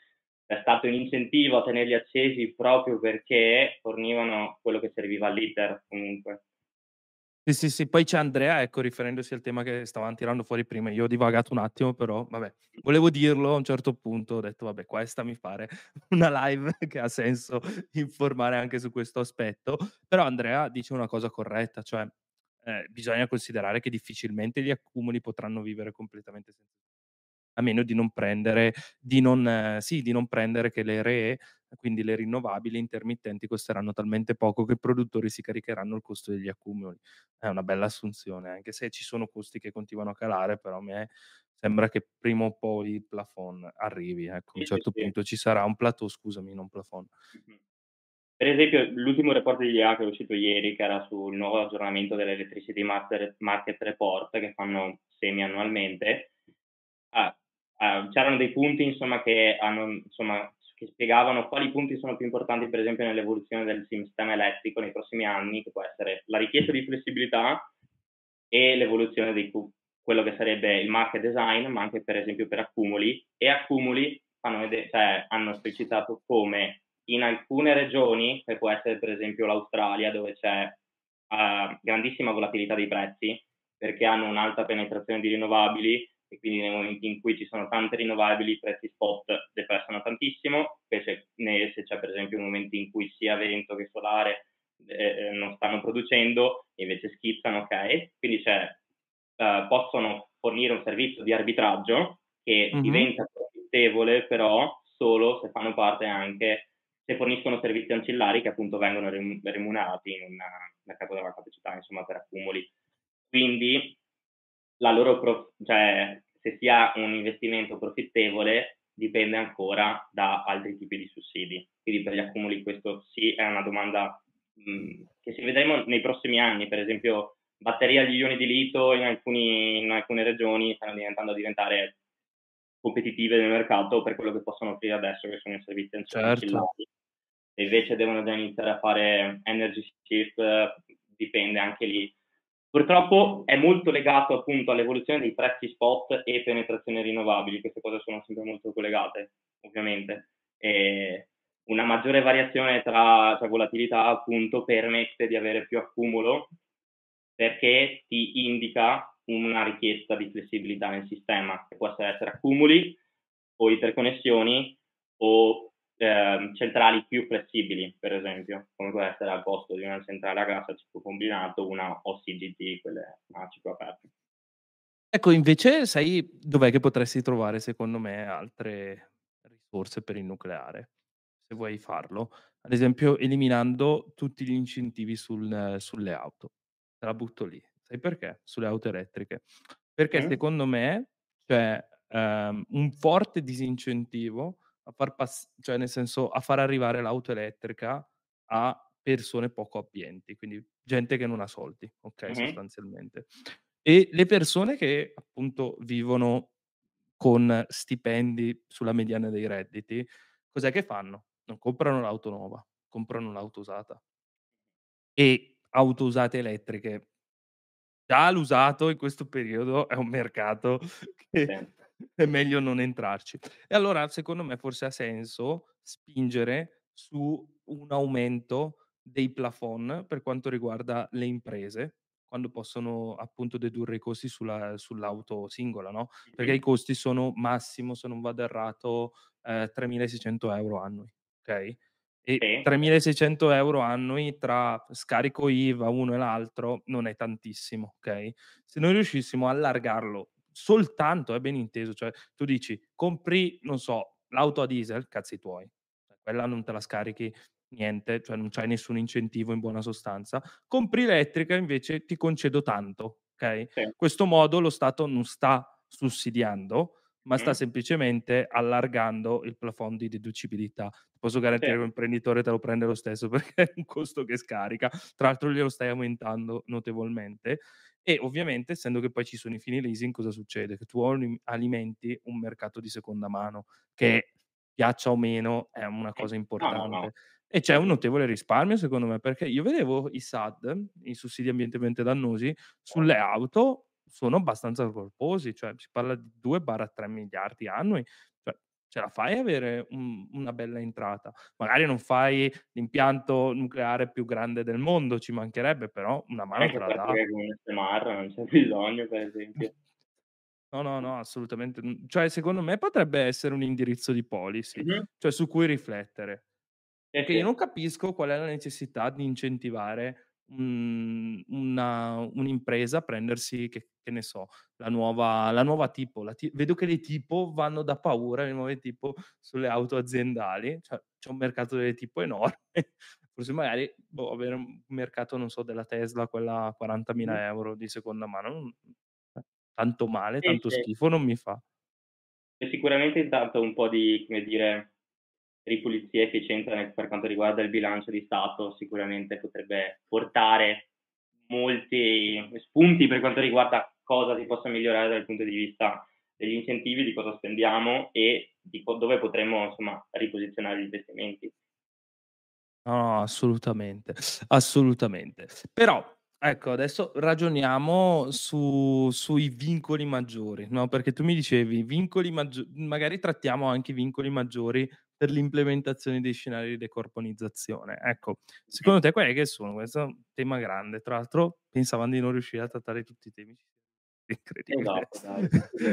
è stato un incentivo a tenerli accesi proprio perché fornivano quello che serviva all'iter comunque. Sì, sì, sì. Poi c'è Andrea, ecco, riferendosi al tema che stavamo tirando fuori prima. Io ho divagato un attimo, però, vabbè, volevo dirlo a un certo punto, ho detto, vabbè, questa mi pare una live che ha senso informare anche su questo aspetto. Però Andrea dice una cosa corretta, cioè eh, bisogna considerare che difficilmente gli accumuli potranno vivere completamente senza, a meno di non prendere, di non, eh, sì, di non prendere che le R E, quindi le rinnovabili intermittenti, costeranno talmente poco che i produttori si caricheranno il costo degli accumuli. È una bella assunzione, anche se ci sono costi che continuano a calare, però mi è, sembra che prima o poi il plafond arrivi, ecco, a un certo sì, sì. punto ci sarà un plateau, scusami, non plafond. Per esempio l'ultimo report di I E A che è uscito ieri, che era sul nuovo aggiornamento dell'Electricity Market Report, che fanno semi-annualmente, ah, Uh, c'erano dei punti, insomma, che hanno, insomma, che spiegavano quali punti sono più importanti, per esempio, nell'evoluzione del sistema elettrico nei prossimi anni, che può essere la richiesta di flessibilità e l'evoluzione di quello che sarebbe il market design, ma anche, per esempio, per accumuli. E accumuli fanno vedere, cioè, hanno esplicitato come in alcune regioni, che può essere, per esempio, l'Australia, dove c'è eh, grandissima volatilità dei prezzi, perché hanno un'alta penetrazione di rinnovabili e quindi nei momenti in cui ci sono tante rinnovabili i prezzi spot depressano tantissimo, specie se c'è per esempio un momento in cui sia vento che solare eh, non stanno producendo e invece schizzano, ok? Quindi c'è, eh, possono fornire un servizio di arbitraggio che mm-hmm. diventa profittevole però solo se fanno parte anche, se forniscono servizi ancillari che appunto vengono remunerati in una, nel capo della capacità, insomma, per accumuli. Quindi la loro prof- cioè se sia un investimento profittevole dipende ancora da altri tipi di sussidi. Quindi per gli accumuli questo sì è una domanda mh, che si vedremo nei prossimi anni. Per esempio batterie agli ioni di lito in, alcuni, in alcune regioni stanno diventando a diventare competitive nel mercato per quello che possono offrire adesso, che sono i servizi ancillari. Certo. E invece devono già iniziare a fare energy shift, dipende anche lì. Purtroppo è molto legato appunto all'evoluzione dei prezzi spot e penetrazione rinnovabili, queste cose sono sempre molto collegate, ovviamente. E una maggiore variazione tra, tra volatilità appunto permette di avere più accumulo, perché ti indica una richiesta di flessibilità nel sistema, che può essere accumuli o interconnessioni o eh, centrali più flessibili, per esempio, come può essere al posto di una centrale a gas a ciclo combinato, una O C G T, quelle a ciclo aperto. Ecco, invece, sai dov'è che potresti trovare, secondo me, altre risorse per il nucleare, se vuoi farlo? Ad esempio, eliminando tutti gli incentivi sul, sulle auto. Te la butto lì. Sai perché? Sulle auto elettriche. Perché mm. secondo me c'è ehm, un forte disincentivo a far pass- cioè nel senso a far arrivare l'auto elettrica a persone poco abbienti, quindi gente che non ha soldi, ok, mm-hmm. sostanzialmente. E le persone che appunto vivono con stipendi sulla mediana dei redditi, cos'è che fanno? Non comprano l'auto nuova, comprano l'auto usata. E auto usate elettriche, già l'usato in questo periodo è un mercato che sì. è meglio non entrarci. E allora, secondo me, forse ha senso spingere su un aumento dei plafond per quanto riguarda le imprese, quando possono appunto dedurre i costi sulla, sull'auto singola, no? Perché i costi sono massimo, se non vado errato, eh, tremilaseicento euro annui, ok? E tremilaseicento euro annui tra scarico I V A uno e l'altro non è tantissimo, ok? Se noi riuscissimo a allargarlo soltanto, è ben inteso, cioè tu dici compri, non so, l'auto a diesel, cazzi tuoi, quella non te la scarichi niente, cioè non c'hai nessun incentivo in buona sostanza, compri elettrica invece ti concedo tanto, ok? Sì. In questo modo lo Stato non sta sussidiando, ma sta semplicemente allargando il plafond di deducibilità. Posso garantire sì. che un imprenditore te lo prende lo stesso, perché è un costo che scarica, tra l'altro glielo stai aumentando notevolmente. E ovviamente, essendo che poi ci sono i fini leasing, cosa succede? Che tu alimenti un mercato di seconda mano, che piaccia o meno è una cosa importante. No, no, no. E c'è un notevole risparmio, secondo me, perché io vedevo i S A D, i sussidi ambientalmente dannosi, sulle auto, sono abbastanza corposi, cioè si parla di due a tre miliardi annui, cioè ce la fai avere un, una bella entrata. Magari non fai l'impianto nucleare più grande del mondo, ci mancherebbe, però una mano te la dà. Con S M R non c'è bisogno, per esempio. No, no, no, assolutamente. Cioè, secondo me potrebbe essere un indirizzo di policy, mm-hmm. cioè su cui riflettere. Perché io non capisco qual è la necessità di incentivare Una, un'impresa a prendersi che, che ne so la nuova, la nuova tipo la ti- vedo che le tipo vanno da paura, le nuove tipo sulle auto aziendali, cioè, c'è un mercato delle tipo enorme. Forse magari boh, avere un mercato, non so, della Tesla, quella a quarantamila euro di seconda mano, tanto male, tanto sì, schifo non mi fa. E sicuramente intanto un po' di, come dire, ripulizia e efficienza per quanto riguarda il bilancio di Stato sicuramente potrebbe portare molti spunti per quanto riguarda cosa si possa migliorare dal punto di vista degli incentivi, di cosa spendiamo e di co- dove potremmo, insomma, riposizionare gli investimenti. No, assolutamente, assolutamente. Però ecco, adesso ragioniamo su, sui vincoli maggiori, no? Perché tu mi dicevi vincoli maggiori, magari trattiamo anche i vincoli maggiori per l'implementazione dei scenari di decarbonizzazione. Ecco, secondo te quali che sono? Questo è un tema grande, tra l'altro pensavamo di non riuscire a trattare tutti i temi. Incredibile. Esatto,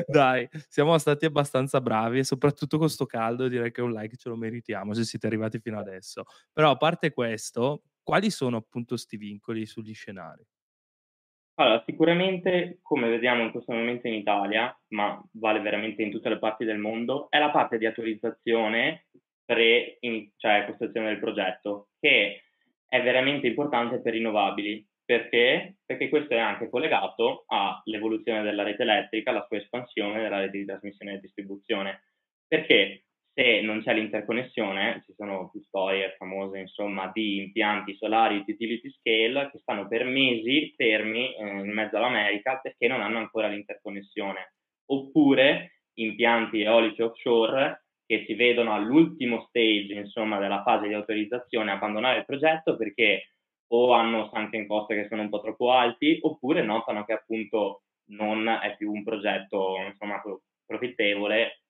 dai. Dai, siamo stati abbastanza bravi e soprattutto con sto caldo direi che un like ce lo meritiamo se siete arrivati fino adesso. Però a parte questo, quali sono appunto sti vincoli sugli scenari? Allora, sicuramente come vediamo in questo momento in Italia, ma vale veramente in tutte le parti del mondo, è la parte di autorizzazione pre, in, cioè costruzione del progetto, che è veramente importante per rinnovabili. Perché? Perché questo è anche collegato all'evoluzione della rete elettrica, alla sua espansione della rete di trasmissione e distribuzione. Perché se non c'è l'interconnessione, ci sono storie famose, insomma, di impianti solari utility scale che stanno per mesi fermi eh, in mezzo all'America perché non hanno ancora l'interconnessione. Oppure impianti eolici offshore che si vedono all'ultimo stage, insomma, della fase di autorizzazione abbandonare il progetto perché o hanno anche in coste che sono un po' troppo alti, oppure notano che appunto non è più un progetto, insomma, profittevole,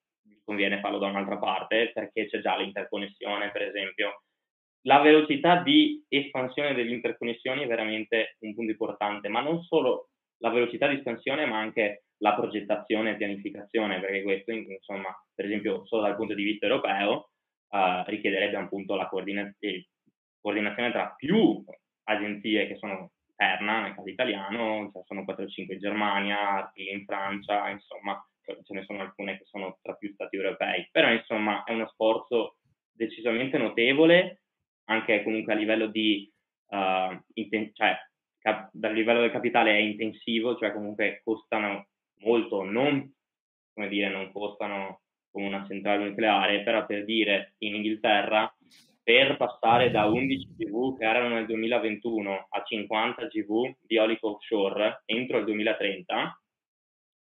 conviene farlo da un'altra parte perché c'è già l'interconnessione, per esempio. La velocità di espansione delle interconnessioni è veramente un punto importante, ma non solo la velocità di espansione, ma anche la progettazione e pianificazione, perché questo, insomma, per esempio, solo dal punto di vista europeo, eh, richiederebbe appunto la coordina- coordinazione tra più agenzie che sono terna, nel caso italiano, cioè sono quattro o cinque in Germania, in Francia, insomma, ce ne sono alcune che sono tra più stati europei. Però, insomma, è uno sforzo decisamente notevole, anche comunque a livello di, uh, inten- cioè, cap- dal livello del capitale è intensivo, cioè comunque costano molto, non, come dire, non costano come una centrale nucleare, però per dire, in Inghilterra, per passare da undici gigawatt che erano nel duemilaventuno a cinquanta gigawatt di eolico offshore entro il duemilatrenta,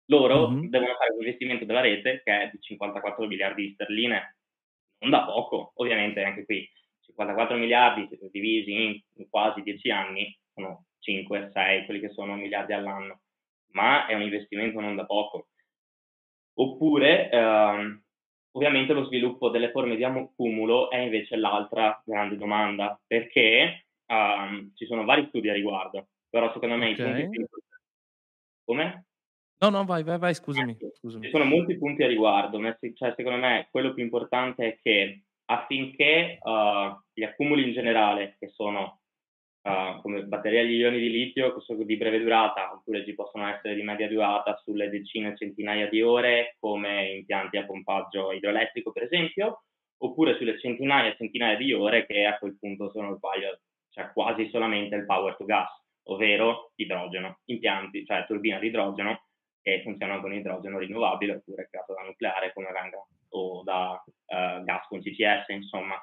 loro mm-hmm. devono fare un investimento della rete che è di cinquantaquattro miliardi di sterline, non da poco, ovviamente anche qui cinquantaquattro miliardi divisi in quasi dieci anni, sono cinque sei quelli che sono miliardi all'anno, ma è un investimento non da poco. Oppure... Ehm, Ovviamente lo sviluppo delle forme di accumulo è invece l'altra grande domanda, perché um, ci sono vari studi a riguardo, però secondo me okay. i punti... Come? No, no, vai, vai, vai, scusami. scusami. Ci sono molti punti a riguardo, ma se, cioè, secondo me quello più importante è che affinché uh, gli accumuli in generale, che sono uh, come batterie agli ioni di litio, che sono di breve durata, oppure ci possono essere di media durata sulle decine, centinaia di ore, come impianti a pompaggio idroelettrico, per esempio, oppure sulle centinaia e centinaia di ore che a quel punto, se non sbaglio, cioè quasi solamente il power to gas, ovvero idrogeno, impianti, cioè turbina di idrogeno che funzionano con idrogeno rinnovabile, oppure creato da nucleare come Ranga, o da uh, gas con C C S, insomma,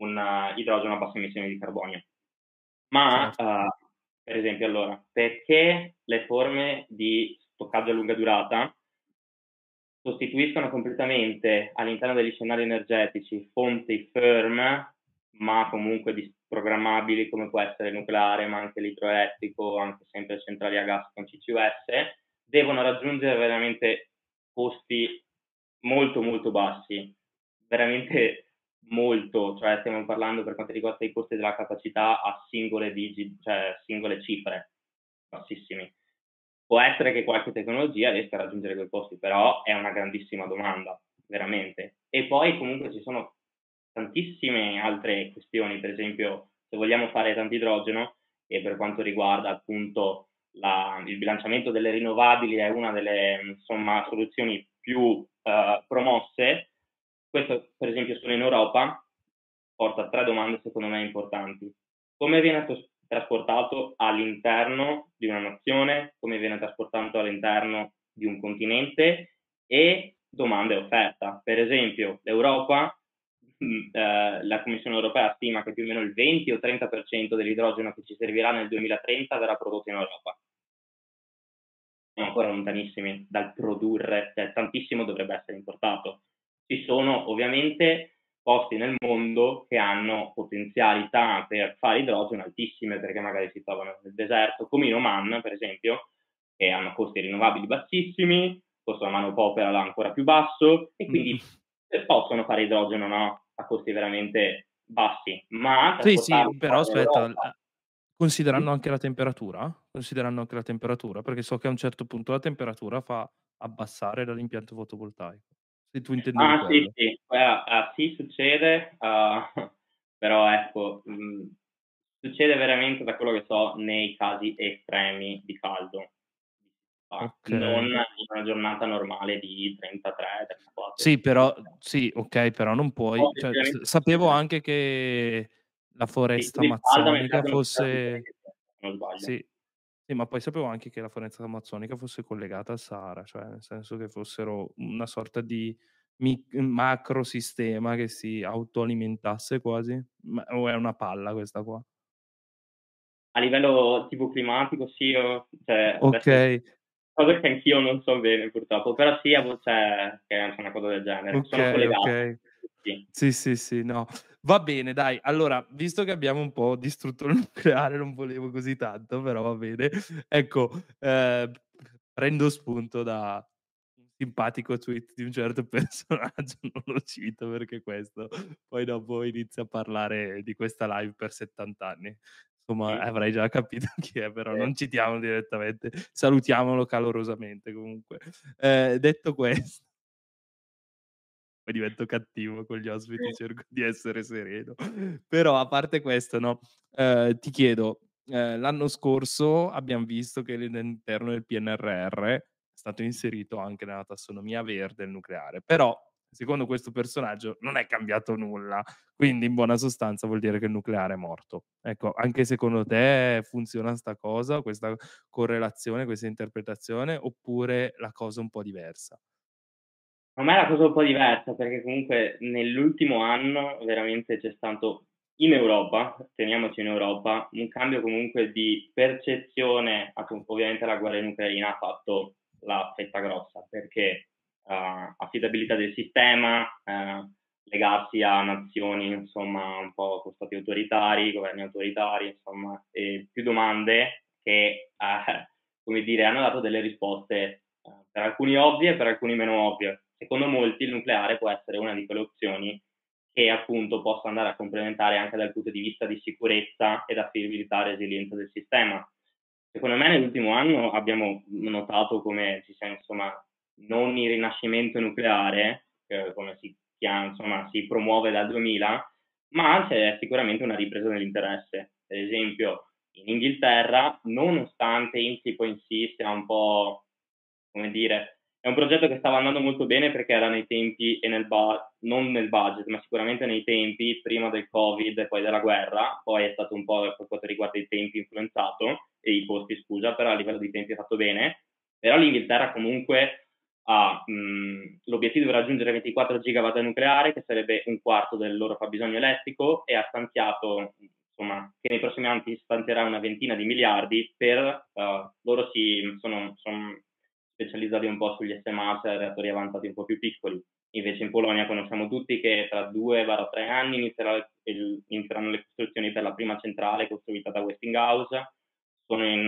un idrogeno a bassa emissione di carbonio. Ma, uh, per esempio, allora, perché le forme di stoccaggio a lunga durata sostituiscono completamente all'interno degli scenari energetici fonti firm, ma comunque disprogrammabili, come può essere il nucleare, ma anche l'idroelettrico, anche sempre centrali a gas con C C U S, devono raggiungere veramente costi molto, molto bassi, veramente... molto, cioè stiamo parlando per quanto riguarda i costi della capacità a singole digit, cioè singole cifre, bassissimi. Può essere che qualche tecnologia riesca a raggiungere quei costi, però è una grandissima domanda, veramente. E poi comunque ci sono tantissime altre questioni, per esempio se vogliamo fare tanto idrogeno, e per quanto riguarda appunto la, il bilanciamento delle rinnovabili è una delle, insomma, soluzioni più eh, promosse. Questo, per esempio, solo in Europa porta a tre domande, secondo me, importanti. Come viene trasportato all'interno di una nazione, come viene trasportato all'interno di un continente, e domanda e offerta. Per esempio, l'Europa, eh, la Commissione europea stima che più o meno il venti o trenta per cento dell'idrogeno che ci servirà nel duemilatrenta verrà prodotto in Europa. Siamo ancora lontanissimi dal produrre, cioè, tantissimo dovrebbe essere importato. Ci sono ovviamente posti nel mondo che hanno potenzialità per fare idrogeno altissime, perché magari si trovano nel deserto, come in Oman, per esempio, che hanno costi rinnovabili bassissimi, costo della manodopera là ancora più basso, e quindi mm. possono fare idrogeno, no? a costi veramente bassi. Ma sì, sì, però aspetta, Europa... considerando anche la temperatura, considerando anche la temperatura, perché so che a un certo punto la temperatura fa abbassare l'impianto fotovoltaico. Se tu intendi. Ah, quello. sì, sì, uh, uh, sì succede, uh, però ecco, mh, succede veramente, da quello che so, nei casi estremi di caldo. Okay. Non in una giornata normale di trentatré trentaquattro. Sì, però sì, ok, però non puoi. No, cioè, sapevo anche che la foresta sì, amazzonica fosse. Non sbaglio. Sì. Sì, ma poi sapevo anche che la foresta amazzonica fosse collegata al Sahara, cioè nel senso che fossero una sorta di mic- macro sistema che si autoalimentasse quasi. Ma, o è una palla questa qua? A livello tipo climatico, sì, o, cioè, ok. Adesso... cosa che anch'io non so bene purtroppo, però sì, c'è cioè, una cosa del genere, okay, sono collegati. Okay. Sì. sì, sì, sì, no. Va bene, dai, allora, visto che abbiamo un po' distrutto il nucleare, non volevo così tanto, però va bene. Ecco, eh, prendo spunto da un simpatico tweet di un certo personaggio, non lo cito perché questo, poi dopo inizia a parlare di questa live per settanta anni. Insomma, avrei già capito chi è, però non citiamo direttamente, salutiamolo calorosamente comunque. Eh, detto questo, poi divento cattivo con gli ospiti, cerco di essere sereno. Però a parte questo, no, eh, ti chiedo, eh, l'anno scorso abbiamo visto che all'interno del P N R R è stato inserito anche nella tassonomia verde il nucleare, però secondo questo personaggio non è cambiato nulla, quindi in buona sostanza vuol dire che il nucleare è morto. Ecco, anche secondo te funziona sta cosa, questa correlazione, questa interpretazione, oppure la cosa un po' diversa? A me è la cosa un po' diversa, perché comunque nell'ultimo anno veramente c'è stato in Europa, teniamoci in Europa, un cambio comunque di percezione. Ovviamente la guerra in Ucraina ha fatto la fetta grossa, perché... Uh, affidabilità del sistema, uh, legarsi a nazioni insomma un po' con stati autoritari, governi autoritari, insomma, e più domande che uh, come dire hanno dato delle risposte uh, per alcuni ovvie, per alcuni meno ovvie. Secondo molti il nucleare può essere una di quelle opzioni che appunto possa andare a complementare anche dal punto di vista di sicurezza ed affidabilità e resilienza del sistema. Secondo me nell'ultimo anno abbiamo notato come ci sia insomma non il rinascimento nucleare, eh, come si chiama, insomma, si promuove dal duemila, ma c'è sicuramente una ripresa dell'interesse. Per esempio, in Inghilterra, nonostante Hinkley Point C sia un po', come dire, è un progetto che stava andando molto bene perché era nei tempi e nel ba- non nel budget, ma sicuramente nei tempi prima del Covid e poi della guerra, poi è stato un po' per quanto riguarda i tempi influenzato e i costi, scusa, però a livello di tempi è fatto bene. Però l'Inghilterra comunque Ah, mh, l'obiettivo è raggiungere ventiquattro gigawatt di nucleare, che sarebbe un quarto del loro fabbisogno elettrico, e ha stanziato, insomma, che nei prossimi anni stanzierà una ventina di miliardi per, uh, loro si sono, sono specializzati un po' sugli S M R, cioè reattori avanzati un po' più piccoli. Invece in Polonia conosciamo tutti che tra due a tre anni inizierà il, inizieranno le costruzioni per la prima centrale costruita da Westinghouse. Sono in,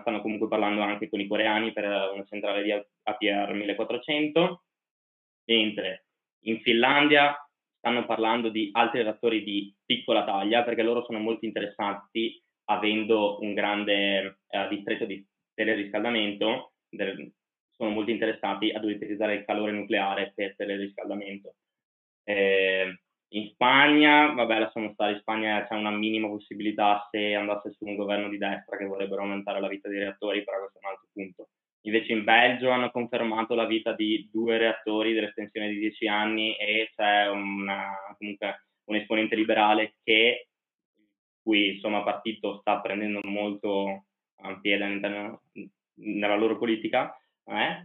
stanno comunque parlando anche con i coreani per una centrale di A P R millequattrocento, mentre in Finlandia stanno parlando di altri reattori di piccola taglia, perché loro sono molto interessanti, avendo un grande eh, distretto di teleriscaldamento, del, sono molto interessati ad utilizzare il calore nucleare per teleriscaldamento. Eh, In Spagna, vabbè, lasciamo stare, in Spagna c'è una minima possibilità se andasse su un governo di destra che vorrebbero aumentare la vita dei reattori, però questo è un altro punto. Invece in Belgio hanno confermato la vita di due reattori dell'estensione di dieci anni e c'è una, comunque un esponente liberale che, cui insomma il partito sta prendendo molto piede all'interno nella loro politica, eh,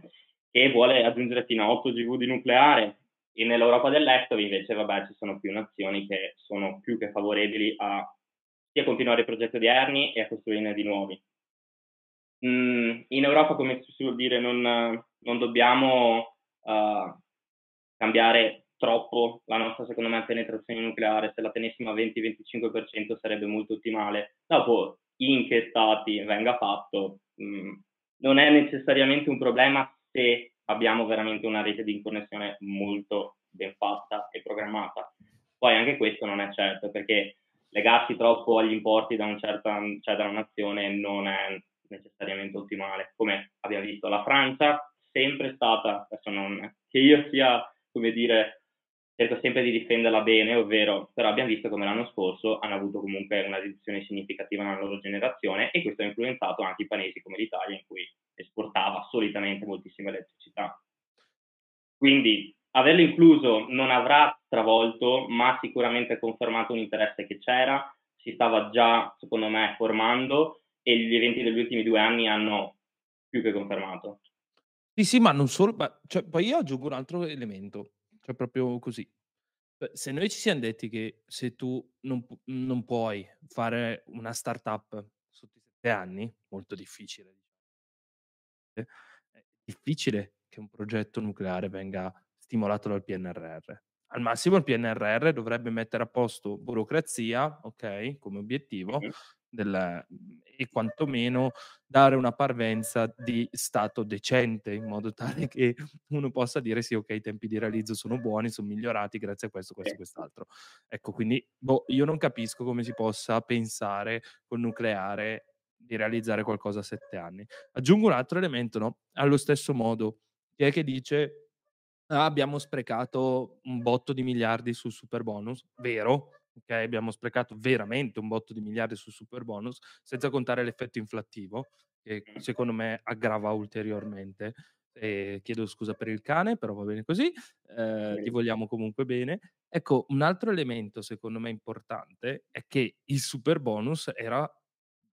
che vuole aggiungere fino a otto gigawatt di nucleare. E nell'Europa dell'Est invece, vabbè, ci sono più nazioni che sono più che favorevoli a sia continuare il progetto di Erni e a costruirne di nuovi. Mm, in Europa, come si vuol dire, non, non dobbiamo uh, cambiare troppo la nostra, secondo me, penetrazione nucleare. Se la tenessimo a venti venticinque per cento sarebbe molto ottimale. Dopo, in che stati venga fatto, mm, non è necessariamente un problema se abbiamo veramente una rete di connessione molto ben fatta e programmata. Poi anche questo non è certo, perché legarsi troppo agli importi da, un certo, cioè da una nazione non è necessariamente ottimale. Come abbiamo visto, la Francia sempre stata, adesso non che io sia, come dire, cerco sempre di difenderla bene, ovvero, però abbiamo visto come l'anno scorso hanno avuto comunque una riduzione significativa nella loro generazione, e questo ha influenzato anche i paesi come l'Italia, in cui esportava solitamente moltissima elettricità. Quindi averlo incluso non avrà travolto, ma sicuramente ha confermato un interesse che c'era, si stava già, secondo me, formando, e gli eventi degli ultimi due anni hanno più che confermato. Sì, sì, ma non solo, ma, cioè, poi io aggiungo un altro elemento, cioè proprio così. Se noi ci siamo detti che se tu non, non puoi fare una startup sotto i sette anni, molto difficile, è difficile che un progetto nucleare venga stimolato dal P N R R. Al massimo il P N R R dovrebbe mettere a posto burocrazia, ok, come obiettivo, mm-hmm. del, e quantomeno dare una parvenza di stato decente, in modo tale che uno possa dire sì, ok, i tempi di realizzo sono buoni, sono migliorati grazie a questo, questo e quest'altro. Ecco, quindi boh, io non capisco come si possa pensare col nucleare di realizzare qualcosa a sette anni. Aggiungo un altro elemento, no? Allo stesso modo, chi è che dice... Ah, abbiamo sprecato un botto di miliardi sul super bonus, vero, ok? Abbiamo sprecato veramente un botto di miliardi sul super bonus, senza contare l'effetto inflattivo, che secondo me aggrava ulteriormente. E chiedo scusa per il cane, però va bene così, eh, ti vogliamo comunque bene. Ecco, un altro elemento secondo me importante è che il super bonus era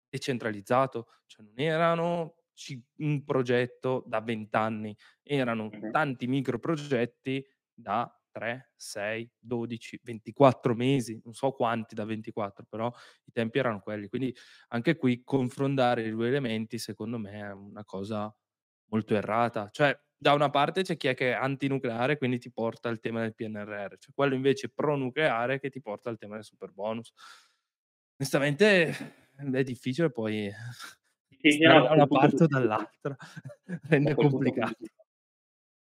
decentralizzato, cioè non erano... un progetto da vent'anni, erano tanti micro progetti da tre, sei, dodici, ventiquattro mesi, non so quanti da ventiquattro, però i tempi erano quelli. Quindi anche qui confrontare i due elementi secondo me è una cosa molto errata, cioè da una parte c'è chi è che è antinucleare, quindi ti porta al tema del P N R R, c'è quello invece pro nucleare che ti porta al tema del super bonus. Onestamente è difficile poi sì, da una parte o dall'altra rende complicato,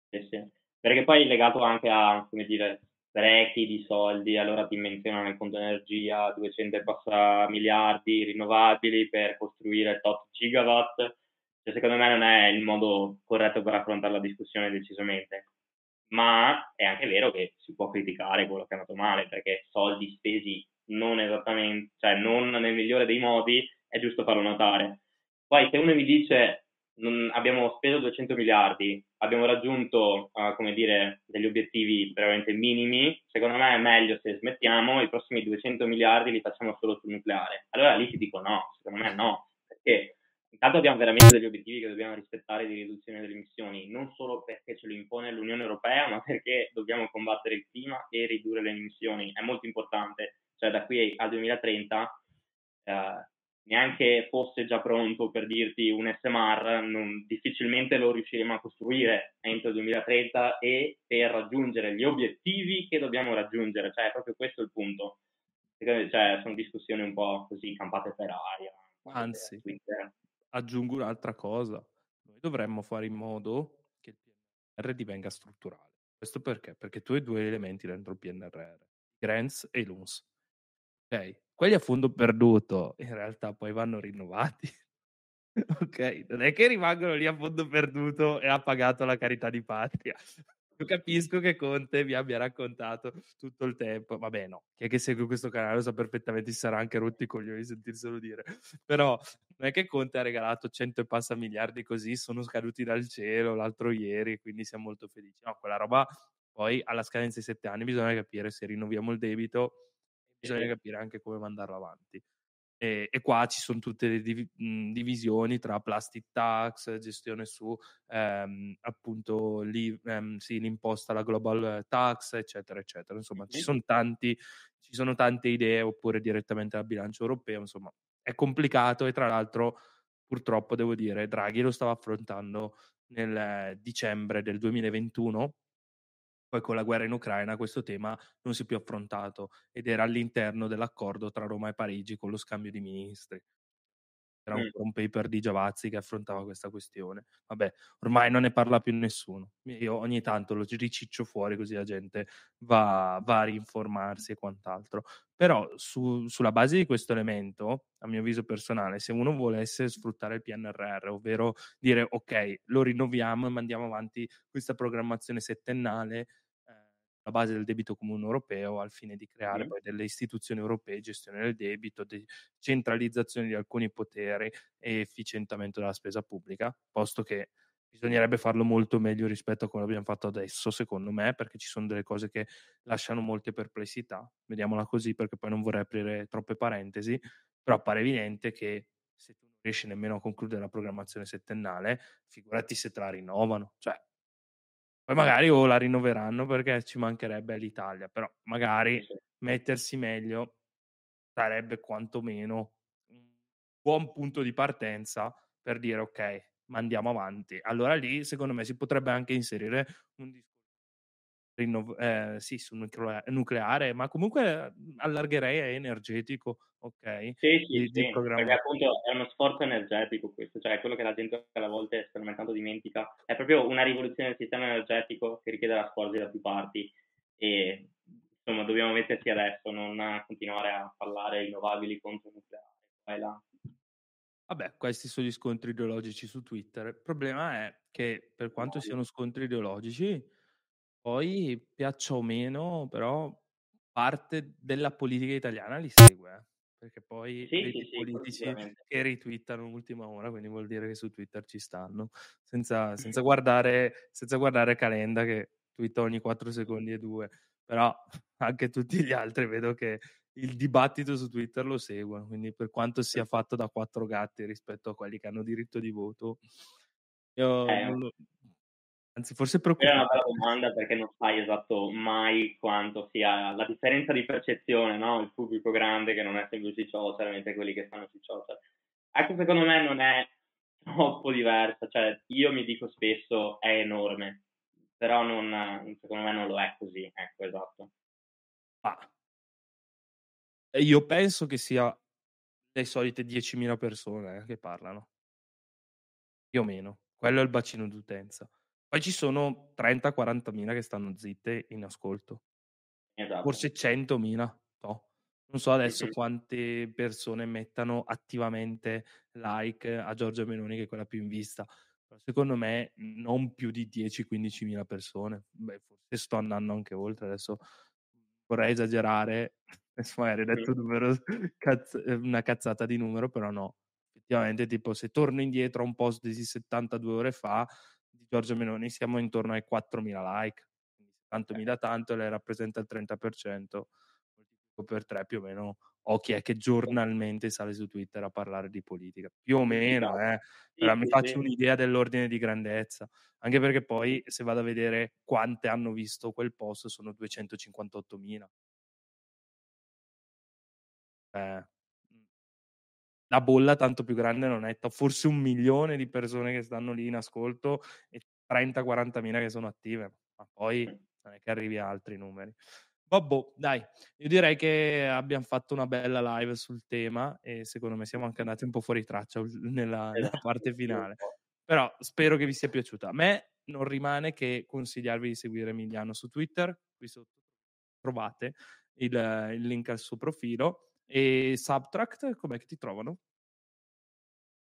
sì, sì. Perché poi è legato anche a, come dire, sprechi di soldi. Allora ti menzionano il conto energia, duecento e passa miliardi rinnovabili per costruire tot gigawatt, cioè, secondo me non è il modo corretto per affrontare la discussione decisamente, ma è anche vero che si può criticare quello che è andato male, perché soldi spesi non esattamente, cioè non nel migliore dei modi, è giusto farlo notare. Poi se uno mi dice non, abbiamo speso duecento miliardi, abbiamo raggiunto uh, come dire, degli obiettivi veramente minimi, secondo me è meglio se smettiamo, i prossimi duecento miliardi li facciamo solo sul nucleare. Allora lì ti dico no, secondo me no, perché intanto abbiamo veramente degli obiettivi che dobbiamo rispettare di riduzione delle emissioni, non solo perché ce lo impone l'Unione Europea, ma perché dobbiamo combattere il clima e ridurre le emissioni. È molto importante, cioè da qui al duemilatrenta... Uh, neanche fosse già pronto, per dirti, un S M R, non, difficilmente lo riusciremo a costruire entro il duemilatrenta, e per raggiungere gli obiettivi che dobbiamo raggiungere, cioè è proprio questo il punto. Cioè, sono discussioni un po' così campate per aria. Anzi, per aggiungo un'altra cosa, noi dovremmo fare in modo che il P N R R divenga strutturale. Questo perché? Perché tu hai due elementi dentro il P N R R, grants e loans. Ok? Quelli a fondo perduto in realtà poi vanno rinnovati, ok? Non è che rimangono lì a fondo perduto e ha pagato la carità di patria. Io capisco che Conte vi abbia raccontato tutto il tempo, vabbè no, chi è che segue questo canale lo sa perfettamente, si sarà anche rotti i coglioni di sentirselo dire, però non è che Conte ha regalato cento e passa miliardi così, sono scaduti dal cielo l'altro ieri, quindi siamo molto felici. No, quella roba poi alla scadenza di sette anni bisogna capire se rinnoviamo il debito, bisogna capire anche come mandarlo avanti, e, e qua ci sono tutte le div- divisioni tra plastic tax, gestione su ehm, appunto lì, ehm, sì, l'imposta alla global tax, eccetera eccetera, insomma ci sono tanti ci sono tante idee, oppure direttamente al bilancio europeo, insomma è complicato. E tra l'altro purtroppo devo dire Draghi lo stava affrontando nel dicembre del duemilaventuno. Poi con la guerra in Ucraina questo tema non si è più affrontato, ed era all'interno dell'accordo tra Roma e Parigi con lo scambio di ministri. C'era un, un paper di Giavazzi che affrontava questa questione. Vabbè, ormai non ne parla più nessuno. Io ogni tanto lo riciccio fuori così la gente va, va a rinformarsi e quant'altro. Però su, sulla base di questo elemento, a mio avviso personale, se uno volesse sfruttare il P N R R, ovvero dire ok, lo rinnoviamo e mandiamo avanti questa programmazione settennale a base del debito comune europeo al fine di creare mm. poi delle istituzioni europee, gestione del debito, de- centralizzazione di alcuni poteri e efficientamento della spesa pubblica, posto che bisognerebbe farlo molto meglio rispetto a come abbiamo fatto adesso, secondo me, perché ci sono delle cose che lasciano molte perplessità. Vediamola così, perché poi non vorrei aprire troppe parentesi, però appare evidente che se tu non riesci nemmeno a concludere la programmazione settennale, figurati se te la rinnovano, cioè poi magari o la rinnoveranno perché ci mancherebbe l'Italia, però magari mettersi meglio sarebbe quantomeno un buon punto di partenza per dire ok, ma andiamo avanti. Allora lì secondo me si potrebbe anche inserire un discorso rinno- eh, sì, sul nuclea- nucleare, ma comunque allargherei a energetico, ok? Sì, sì, di, sì di perché appunto è uno sforzo energetico questo, cioè quello che la gente alla volta sperimentando dimentica, è proprio una rivoluzione del sistema energetico che richiede la sforzo da più parti e insomma dobbiamo metterci adesso, non continuare a parlare rinnovabili contro nucleare, vai là. Vabbè, questi sono gli scontri ideologici su Twitter. Il problema è che per quanto no, siano scontri ideologici, poi piaccia o meno, però parte della politica italiana li segue, eh. Perché poi sì, vedi sì, politici che ritwittano l'ultima ora, quindi vuol dire che su Twitter ci stanno, senza, senza, guardare, senza guardare Calenda che twitta ogni quattro secondi e due, però anche tutti gli altri vedo che il dibattito su Twitter lo seguono, quindi per quanto sia fatto da quattro gatti rispetto a quelli che hanno diritto di voto, io eh, non lo... anzi forse preoccupato. È una bella domanda perché non sai esatto mai quanto sia la differenza di percezione, no? Il pubblico grande che non è sempre sui social, mentre quelli che stanno sui social. Ecco, secondo me non è troppo diversa, cioè io mi dico spesso è enorme, però non, secondo me non lo è così, ecco esatto. Ah. Io penso che sia le solite diecimila persone eh, che parlano, più o meno. Quello è il bacino d'utenza. Poi ci sono trenta quarantamila che stanno zitte in ascolto. Esatto. Forse centomila. No. Non so adesso mm-hmm. quante persone mettano attivamente like a Giorgia Meloni, che è quella più in vista. Secondo me non più di dieci quindicimila persone. Beh, forse sto andando anche oltre, adesso vorrei esagerare. Magari ho detto numero, cazz- una cazzata di numero, però no, effettivamente tipo se torno indietro a un post di settantadue ore fa di Giorgia Meloni siamo intorno ai quattromila like, quindi settantamila tanto lei rappresenta il trenta per cento, per tre più o meno o chi è che giornalmente sale su Twitter a parlare di politica, più o meno eh. Allora, mi faccio un'idea dell'ordine di grandezza, anche perché poi se vado a vedere quante hanno visto quel post sono duecentocinquantottomila. Eh, la bolla tanto più grande non è, forse un milione di persone che stanno lì in ascolto e trenta quarantamila che sono attive, ma poi non è che arrivi a altri numeri. Vabbè, dai, io direi che abbiamo fatto una bella live sul tema e secondo me siamo anche andati un po' fuori traccia nella, nella parte finale, però spero che vi sia piaciuta. A me non rimane che consigliarvi di seguire Emiliano su Twitter, qui sotto trovate il, il link al suo profilo. E Subtract, com'è che ti trovano?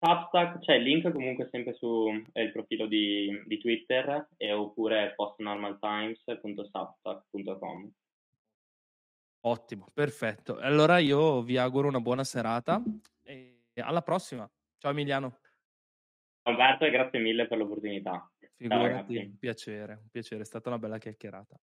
Substack, c'è cioè il link comunque sempre su eh, il profilo di, di Twitter e oppure postnormaltimes punto substack punto com. Ottimo, perfetto. Allora io vi auguro una buona serata e alla prossima. Ciao Emiliano. Alberto, e grazie mille per l'opportunità. Figurati, ciao, un piacere, un piacere, è stata una bella chiacchierata.